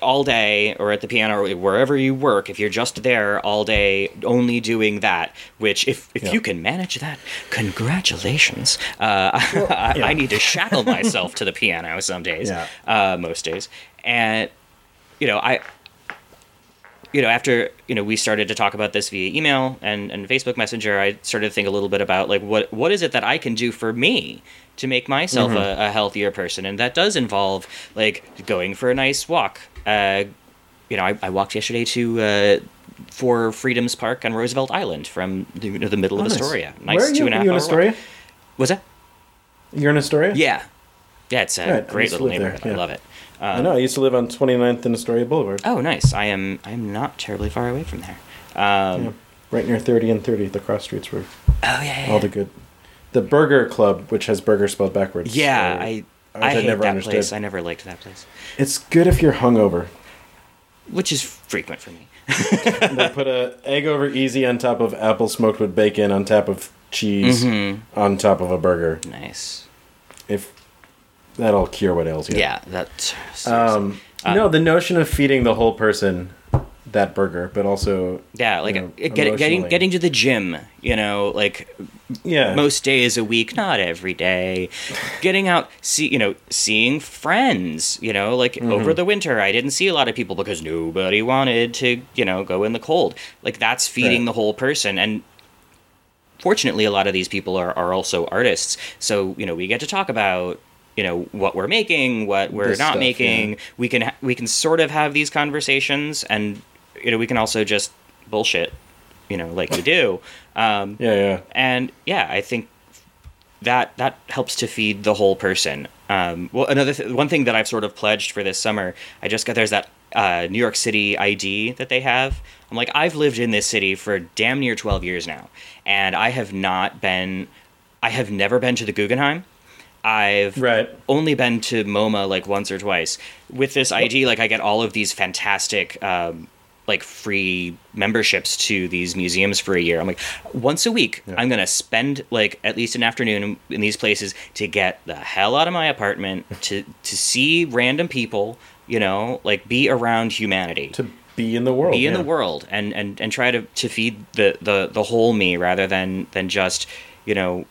all day or at the piano or wherever you work, if you're just there all day only doing that, which if, if yeah. you can manage that, congratulations. Uh, well, I, yeah. I need to shackle myself to the piano some days, yeah. uh, most days. And, you know, I, you know, after, you know, we started to talk about this via email and, and Facebook Messenger, I started to think a little bit about like, what, what is it that I can do for me to make myself mm-hmm. a, a healthier person? And that does involve like going for a nice walk. Uh, you know, I, I walked yesterday to uh, for Freedom's Park on Roosevelt Island from the, you know, the middle oh, of Astoria. Nice, nice two you? and a half hour. Are you in Astoria? Was that? You're in Astoria? Yeah. Yeah, it's a right. great little neighborhood. Yeah. I love it. Um, I know. I used to live on twenty-ninth and Astoria Boulevard. Oh, nice. I am I'm not terribly far away from there. Um, yeah. Right near thirty and thirty, the cross streets were. Oh, yeah, yeah. All the good. The Burger Club, which has burger spelled backwards. Yeah, so, I... Which I, I hate never that understood. place. I never liked that place. It's good if you're hungover, which is frequent for me. They put a egg over easy on top of apple smoked with bacon on top of cheese mm-hmm. on top of a burger. Nice. If that'll cure what ails you. Yeah, that's. Um, um, no, the notion of feeding the whole person that burger, but also yeah, like you know, a, get, getting getting to the gym. You know, like. Yeah. Most days a week, not every day. Getting out, see, you know, seeing friends, you know, like mm-hmm. over the winter, I didn't see a lot of people because nobody wanted to, you know, go in the cold. Like that's feeding right. the whole person. And fortunately, a lot of these people are, are also artists. So, you know, we get to talk about, you know, what we're making, what we're this not stuff, making. Yeah. We can, ha- we can sort of have these conversations and, you know, we can also just bullshit. You know, like we do. Um, yeah, yeah. And, yeah, I think that that helps to feed the whole person. Um, well, another th- one thing that I've sort of pledged for this summer, I just got there's that uh, New York City I D that they have. I'm like, I've lived in this city for damn near twelve years now, and I have not been, I have never been to the Guggenheim. I've right. only been to MoMA, like, once or twice. With this I D, like, I get all of these fantastic... Um, like free memberships to these museums for a year. I'm like, once a week, yeah. I'm going to spend like at least an afternoon in these places to get the hell out of my apartment, to, to see random people, you know, like be around humanity. To be in the world. Be in yeah. the world and, and, and try to, to feed the, the, the whole me rather than, than just, you know,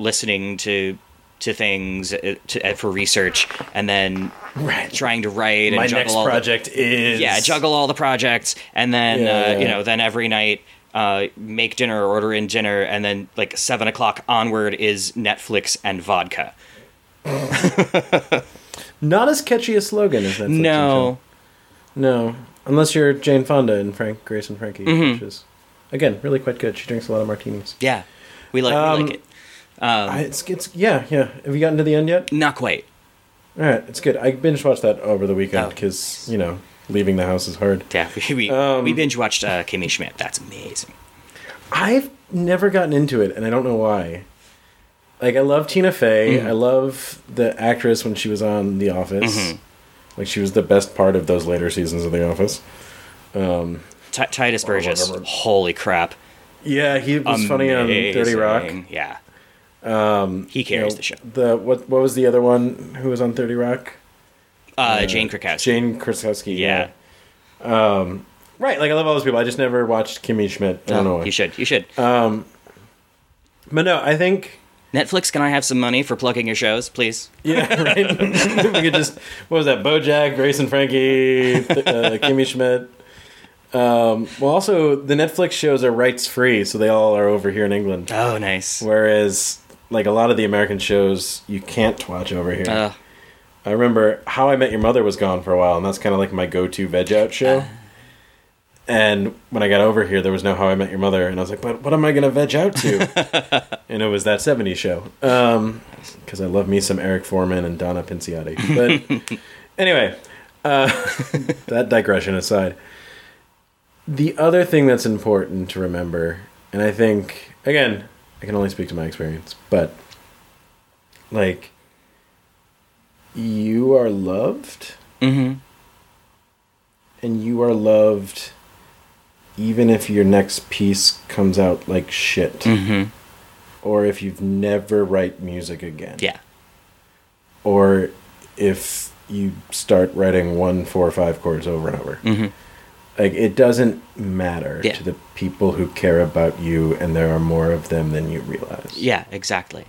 listening to, to things to, to, for research and then right. trying to write and my juggle next all project the, is yeah juggle all the projects and then yeah, uh, yeah. you know then every night uh, make dinner, order in dinner, and then like seven o'clock onward is Netflix and vodka. Not as catchy a slogan as Netflix. No, no, unless you're Jane Fonda and Frank Grace and Frankie, mm-hmm. which is Again, really quite good. She drinks a lot of martinis. Yeah, we like, um, we like it. Um, I, it's, it's yeah, yeah. Have you gotten to the end yet? Not quite. All right, it's good. I binge watched that over the weekend because, oh, you know, leaving the house is hard. Yeah, we we, um, we binge watched uh, Kimmy Schmidt. That's amazing. I've never gotten into it, and I don't know why. Like, I love Tina Fey. Mm-hmm. I love the actress when she was on The Office. Mm-hmm. Like, she was the best part of those later seasons of The Office. Um, T- Titus Burgess. Holy crap. Yeah, he was amazing. Funny on thirty Rock. Yeah. Um, he carries you know, the show. The what? What was the other one who was on thirty Rock? Uh, uh, Jane Krakowski. Jane Krakowski. Yeah. yeah. Um, right. Like, I love all those people. I just never watched Kimmy Schmidt. I don't oh, know why. You should. You should. Um, but no, I think Netflix. Can I have some money for plugging your shows, please? Yeah. Right. We could just. What was that? BoJack, Grace and Frankie, uh, Kimmy Schmidt. Um, well, also the Netflix shows are rights free, so they all are over here in England. Oh, nice. Whereas, like, a lot of the American shows you can't watch over here. Uh, I remember How I Met Your Mother was gone for a while, and that's kind of like my go-to veg-out show. Uh, and when I got over here, there was no How I Met Your Mother, and I was like, but what am I going to veg out to? And it was That seventies Show. Because um, I love me some Eric Foreman and Donna Pinciotti. But anyway, uh, that digression aside, the other thing that's important to remember, and I think, again, I can only speak to my experience, but, like, you are loved, mm-hmm. and you are loved even if your next piece comes out like shit, mm-hmm. or if you've never write music again, yeah, or if you start writing one, four, or five chords over and over. Mm-hmm. Like, it doesn't matter yeah. to the people who care about you, and there are more of them than you realize. Yeah, exactly.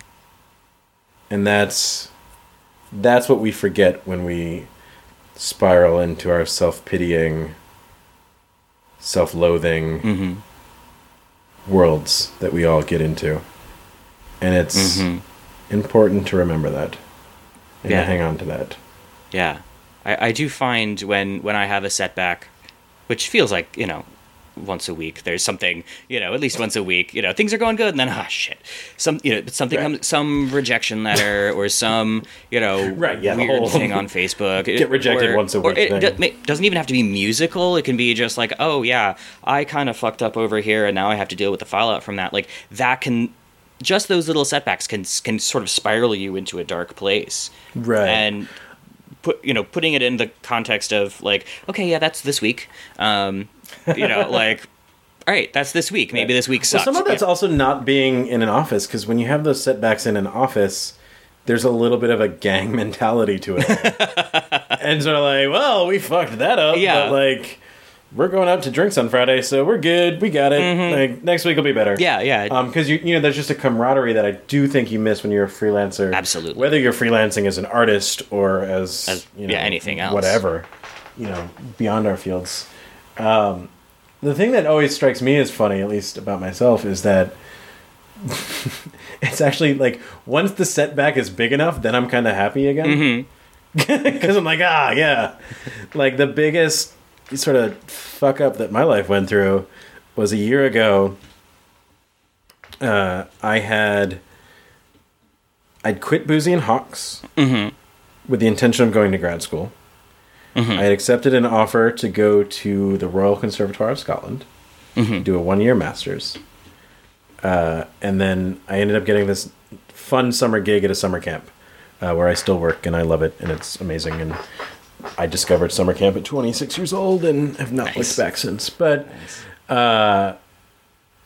And that's that's what we forget when we spiral into our self-pitying, self-loathing mm-hmm. worlds that we all get into. And it's mm-hmm. important to remember that. And yeah. to hang on to that. Yeah. I, I do find when, when I have a setback, which feels like, you know, once a week. There's something, you know, at least once a week. You know, things are going good, and then ah, shit, some, you know, something right. comes, some rejection letter or some, you know, right, yeah, weird the whole thing on Facebook. Get rejected or, once a week. Or it, thing. it doesn't even have to be musical. It can be just like, oh yeah, I kind of fucked up over here, and now I have to deal with the fallout from that. Like, that can, just those little setbacks can can sort of spiral you into a dark place. Right. And. Put, you know, putting it in the context of like, okay, yeah, that's this week. Um, you know, like, all right, that's this week. Maybe yeah. this week sucks. Well, some of that's yeah. also not being in an office, because when you have those setbacks in an office, there's a little bit of a gang mentality to it. And sort of like, well, we fucked that up. Yeah. But like, we're going out to drinks on Friday, so we're good. We got it. Mm-hmm. Like, next week will be better. Yeah, yeah. Because, um, you, you know, there's just a camaraderie that I do think you miss when you're a freelancer. Absolutely. Whether you're freelancing as an artist or as, as you know, yeah, anything else. Whatever, you know, beyond our fields. Um, the thing that always strikes me as funny, at least about myself, is that it's actually, like, once the setback is big enough, then I'm kind of happy again. Because mm-hmm. I'm like, ah, yeah. Like, the biggest sort of fuck up that my life went through was a year ago. Uh, I had I'd quit Boosey and Hawkes mm-hmm. with the intention of going to grad school. Mm-hmm. I had accepted an offer to go to the Royal Conservatoire of Scotland, mm-hmm. do a one-year master's, uh, and then I ended up getting this fun summer gig at a summer camp uh, where I still work and I love it and it's amazing. And I discovered summer camp at twenty-six years old and have not nice. looked back since. But, nice. uh,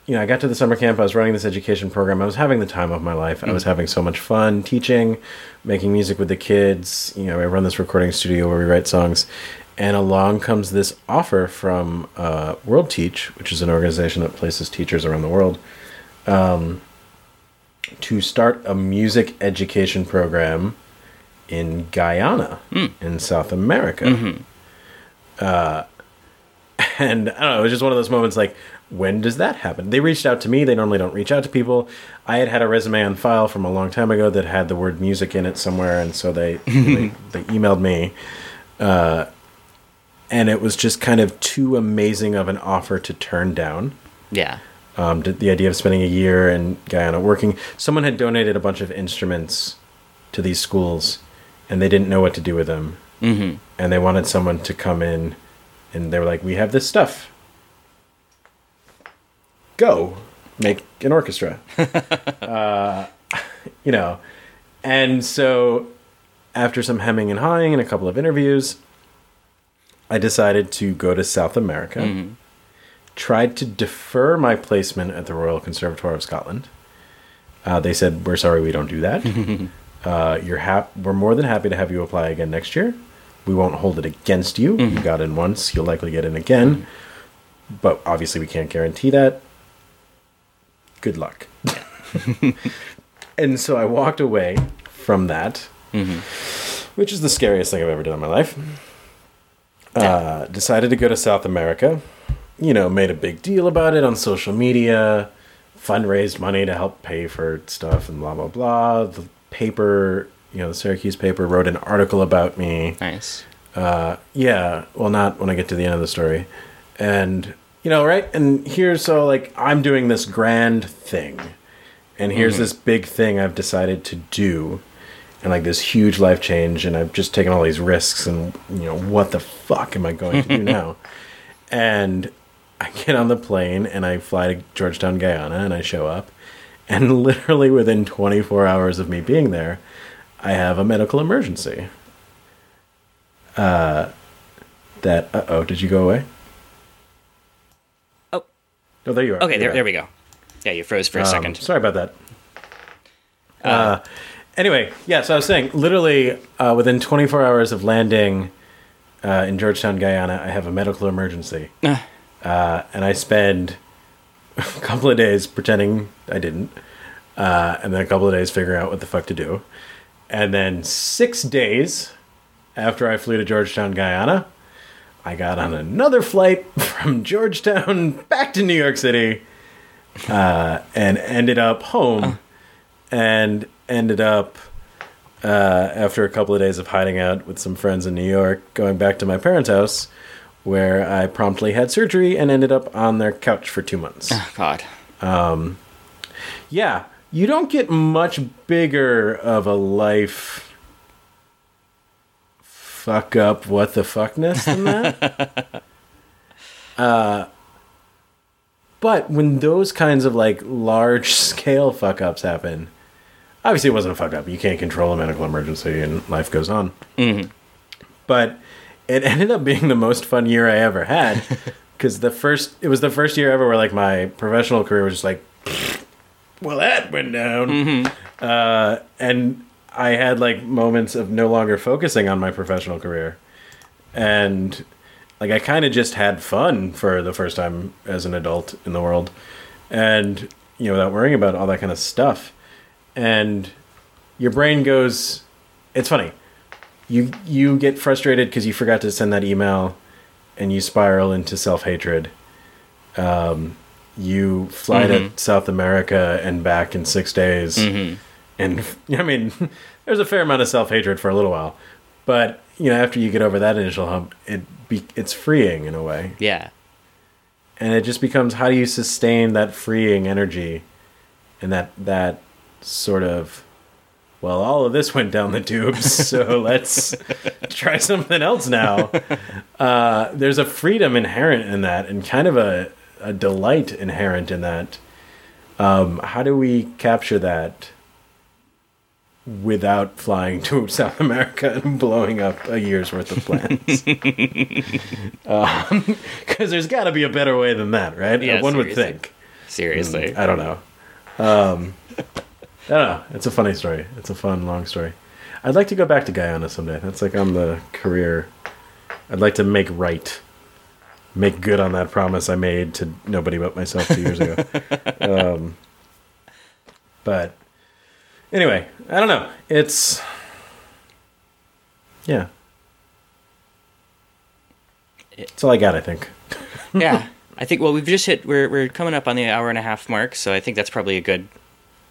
you know, I got to the summer camp. I was running this education program. I was having the time of my life. Mm. I was having so much fun teaching, making music with the kids. You know, I run this recording studio where we write songs. And along comes this offer from uh, World Teach, which is an organization that places teachers around the world, um, to start a music education program in Guyana, mm. in South America. Mm-hmm. Uh, and I don't know, it was just one of those moments like, when does that happen? They reached out to me. They normally don't reach out to people. I had had a resume on file from a long time ago that had the word music in it somewhere, and so they, they, they emailed me. Uh, and it was just kind of too amazing of an offer to turn down. Yeah. Um, the idea of spending a year in Guyana working. Someone had donated a bunch of instruments to these schools, and they didn't know what to do with them. Mm-hmm. And they wanted someone to come in, and they were like, we have this stuff. Go make an orchestra. uh, you know. And so after some hemming and hawing and a couple of interviews, I decided to go to South America. Mm-hmm. Tried to defer my placement at the Royal Conservatoire of Scotland. Uh, they said, we're sorry, we don't do that. uh, you're hap- we're more than happy to have you apply again next year. We won't hold it against you. Mm-hmm. You got in once, you'll likely get in again. Mm-hmm. But obviously we can't guarantee that. Good luck. And so I walked away from that, mm-hmm. which is the scariest thing I've ever done in my life. Uh, decided to go to South America. You know, made a big deal about it on social media, fundraised money to help pay for stuff and blah, blah, blah. The paper, you know, the Syracuse paper wrote an article about me. Nice. Uh, yeah. Well, not when I get to the end of the story. And, you know, right? And here's, so, like, I'm doing this grand thing. And here's mm-hmm. this big thing I've decided to do. And, like, this huge life change. And I've just taken all these risks. And, you know, what the fuck am I going to do now? And I get on the plane, and I fly to Georgetown, Guyana, and I show up. And literally within twenty-four hours of me being there, I have a medical emergency. Uh, that, uh-oh, did you go away? Oh. Oh, there you are. Okay, there, there we go. Yeah, you froze for a um, second. Sorry about that. Uh, uh, anyway, yeah, so I was saying, literally uh, within twenty-four hours of landing uh, in Georgetown, Guyana, I have a medical emergency. Uh. Uh, and I spend a couple of days pretending I didn't, uh, and then a couple of days figuring out what the fuck to do. And then six days after I flew to Georgetown, Guyana, I got on another flight from Georgetown back to New York City, uh, and ended up home, oh. and ended up, uh, after a couple of days of hiding out with some friends in New York, going back to my parents' house, where I promptly had surgery and ended up on their couch for two months. Oh, God. Um, yeah, you don't get much bigger of a life fuck up what the fuckness than that. uh, but when those kinds of, like, large scale fuck ups happen, obviously it wasn't a fuck up. You can't control a medical emergency and life goes on. Mm-hmm. But it ended up being the most fun year I ever had, because the first it was the first year ever where, like, my professional career was just like, well, that went down, mm-hmm. uh, and I had, like, moments of no longer focusing on my professional career, and, like, I kind of just had fun for the first time as an adult in the world, and, you know, without worrying about all that kind of stuff, and your brain goes, it's funny. You you get frustrated because you forgot to send that email, and you spiral into self-hatred. Um, you fly mm-hmm. to South America and back in six days. Mm-hmm. And, I mean, there's a fair amount of self-hatred for a little while. But, you know, after you get over that initial hump, it be, it's freeing in a way. Yeah. And it just becomes, how do you sustain that freeing energy and that that sort of, well, all of this went down the tubes, so let's try something else now. Uh, there's a freedom inherent in that, and kind of a, a delight inherent in that. Um, how do we capture that without flying to South America and blowing up a year's worth of plans? Because um, there's got to be a better way than that, right? Yeah, one seriously. would think. Seriously. I don't know. Um, I don't know. It's a funny story. It's a fun, long story. I'd like to go back to Guyana someday. That's, like, on the career. I'd like to make right. Make good on that promise I made to nobody but myself two years ago. um, but anyway, I don't know. It's, yeah. That's all I got, I think. yeah. I think, well, we've just hit, we're we're coming up on the hour and a half mark, so I think that's probably a good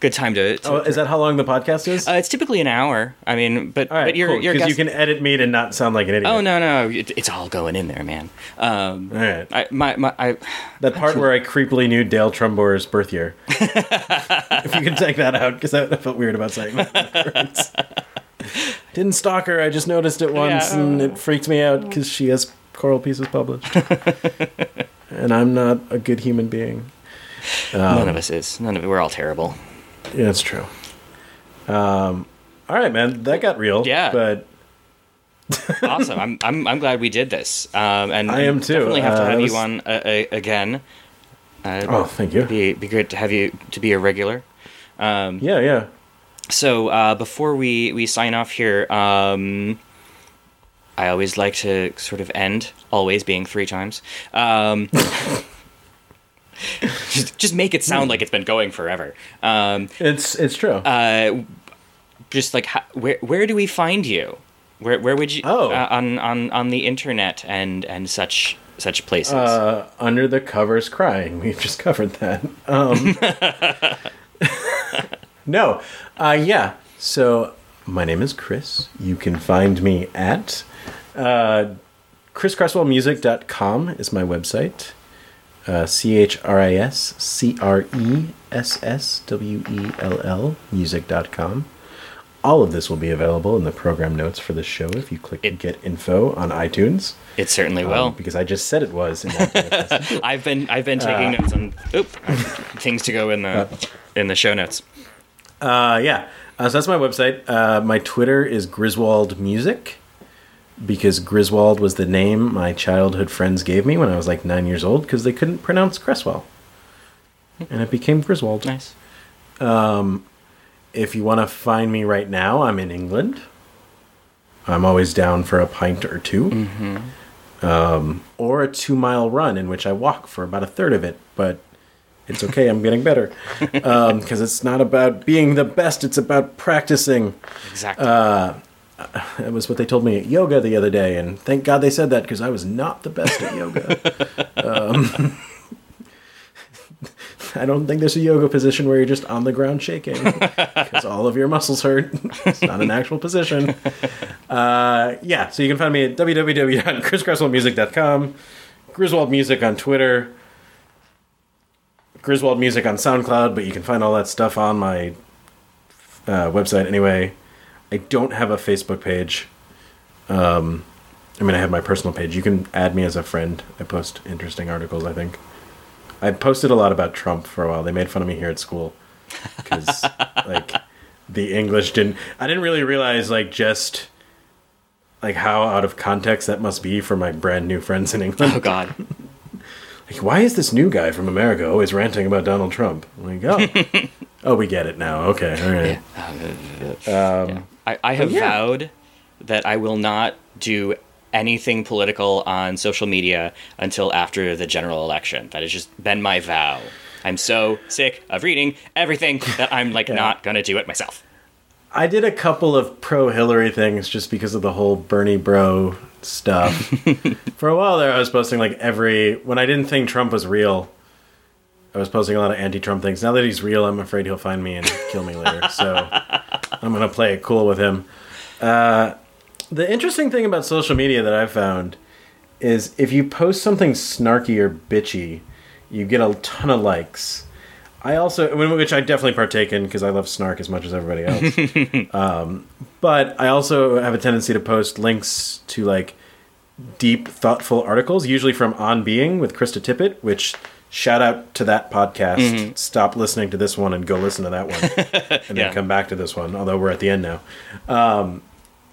good time to. to oh, is that how long the podcast is? Uh, it's typically an hour. I mean, but all right, but you're cool, you're because guest- you can edit me to not sound like an idiot. Oh no no, it, it's all going in there, man. Um, all right, I, my my I, that part I, where I creepily knew Dale Trumbore's birth year. If you can take that out, because I, I felt weird about saying that. Didn't stalk her. I just noticed it once, yeah. And it freaked me out because she has choral pieces published, and I'm not a good human being. Um, None of us is. None of it. We're all terrible. Yeah, it's true. Um, all right, man. That got real. Yeah, but awesome. I'm I'm I'm glad we did this. Um, and I am too. Definitely have to have uh, you on uh, again. Uh, oh, thank you. It'd be be great to have you to be a regular. Um, yeah, yeah. So uh, before we, we sign off here, um, I always like to sort of end, always being three times. Um, just, just make it sound like it's been going forever. Um, it's it's true. Uh, just like how, where where do we find you? Where where would you oh. uh, on, on on the internet and and such such places? Uh, under the covers, crying. We've just covered that. Um, no. Uh, yeah, so my name is Chris. You can find me at uh, Chris Cresswell Music dot com is my website. Uh, C H R I S C R E S S W E L L music dot com. All of this will be available in the program notes for the show if you click it, Get Info on iTunes. It certainly um, will. Because I just said it was. And I've been I've been taking uh, notes on oops, things to go in the uh, in the show notes. Uh, yeah, uh, so that's my website. Uh, my Twitter is Griswold Music, because Griswold was the name my childhood friends gave me when I was like nine years old, because they couldn't pronounce Cresswell, and it became Griswold. Nice. Um, if you want to find me right now, I'm in England. I'm always down for a pint or two, mm-hmm. um, or a two-mile run in which I walk for about a third of it, but. It's okay, I'm getting better. Um, because it's not about being the best, it's about practicing. Exactly. Uh, it was what they told me at yoga the other day, and thank God they said that, because I was not the best at yoga. Um, I don't think there's a yoga position where you're just on the ground shaking, because all of your muscles hurt. It's not an actual position. Uh, yeah, so you can find me at w w w dot Chris Cresswell Music dot com, Griswold Music on Twitter, Griswold Music on SoundCloud, but you can find all that stuff on my uh, website anyway. I don't have a Facebook page. Um, I mean, I have my personal page. You can add me as a friend. I post interesting articles, I think. I posted a lot about Trump for a while. They made fun of me here at school because, like, the English didn't... I didn't really realize, like, just... like, how out of context that must be for my brand new friends in England. Oh, God. Like, why is this new guy from America always ranting about Donald Trump? I'm like, oh, oh, we get it now. Okay, all right. Yeah. Um, yeah. I, I have yeah. vowed that I will not do anything political on social media until after the general election. That has just been my vow. I'm so sick of reading everything that I'm like yeah. not gonna do it myself. I did a couple of pro-Hillary things just because of the whole Bernie bro stuff. For a while there, I was posting like every... When I didn't think Trump was real, I was posting a lot of anti-Trump things. Now that he's real, I'm afraid he'll find me and kill me later. So I'm going to play it cool with him. Uh, the interesting thing about social media that I've found is if you post something snarky or bitchy, you get a ton of likes. I also, which I definitely partake in because I love snark as much as everybody else. um, but I also have a tendency to post links to like deep, thoughtful articles, usually from On Being with Krista Tippett, which shout out to that podcast. Mm-hmm. Stop listening to this one and go listen to that one and yeah. then come back to this one. Although we're at the end now. Um,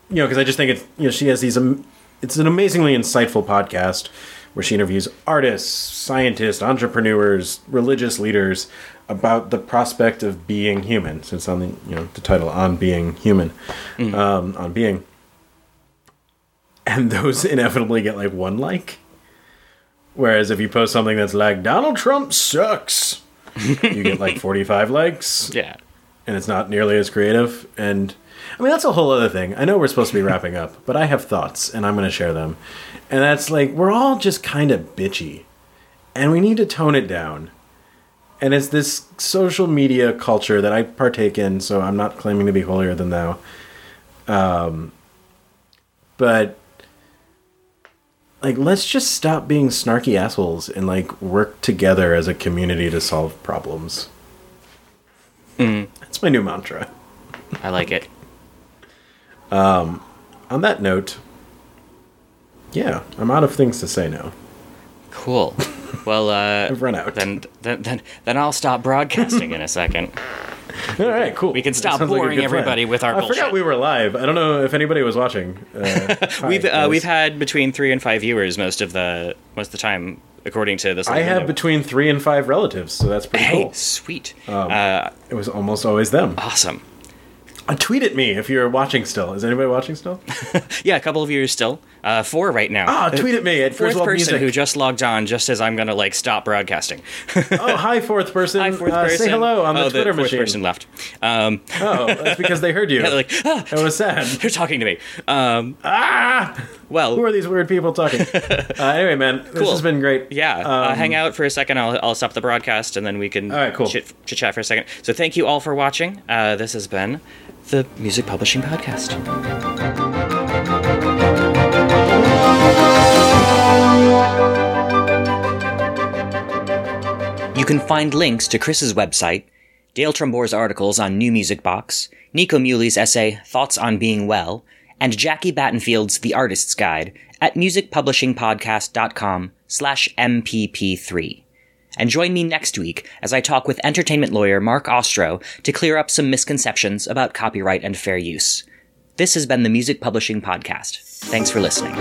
you know, because I just think it's, you know, she has these, um, it's an amazingly insightful podcast where she interviews artists, scientists, entrepreneurs, religious leaders about the prospect of being human, since on the, you know, the title On Being Human, mm. um, On Being. And those inevitably get like one like. Whereas if you post something that's like, Donald Trump sucks, you get like forty-five likes. Yeah. And it's not nearly as creative. And I mean, that's a whole other thing. I know we're supposed to be wrapping up, but I have thoughts and I'm going to share them. And that's like, we're all just kind of bitchy and we need to tone it down. And it's this social media culture that I partake in, so I'm not claiming to be holier than thou. Um, but, like, let's just stop being snarky assholes and, like, work together as a community to solve problems. Mm. That's my new mantra. I like it. Um, on that note, yeah, I'm out of things to say now. Cool. Well, uh, I've run out. Then, then, then, then I'll stop broadcasting in a second. All right, cool. We can stop boring like everybody plan. With our I bullshit. I forgot we were live. I don't know if anybody was watching. Uh, hi, we've uh, we've had between three and five viewers most of the most of the time, according to this. I have window. Between three and five relatives, so that's pretty hey, cool. Sweet. Um, uh, it was almost always them. Awesome. Uh, tweet at me if you're watching still. Is anybody watching still? Yeah, a couple of you are still. Uh, four right now. Ah, tweet at me. At fourth Chris person Music. Who just logged on just as I'm going to, like, stop broadcasting. Oh, hi, fourth person. Hi, fourth uh, person. Say hello on oh, the Twitter the fourth machine. Person left. Um, oh, that's because they heard you. Yeah, they're like, ah, it was sad. You're talking to me. Um, ah! Well. Who are these weird people talking? uh, anyway, man, this cool. has been great. Yeah. Um, uh, hang out for a second. I'll, I'll stop the broadcast, and then we can all right, cool. chit, chit chat for a second. So thank you all for watching. Uh, this has been the Music Publishing Podcast. You can find links to Chris's website, Dale Trumbore's articles on NewMusicBox, Nico Muhly's essay, Thoughts on Being Well, and Jackie Battenfield's The Artist's Guide at musicpublishingpodcast.com slash mpp3. And join me next week as I talk with entertainment lawyer Mark Ostro to clear up some misconceptions about copyright and fair use. This has been the Music Publishing Podcast. Thanks for listening.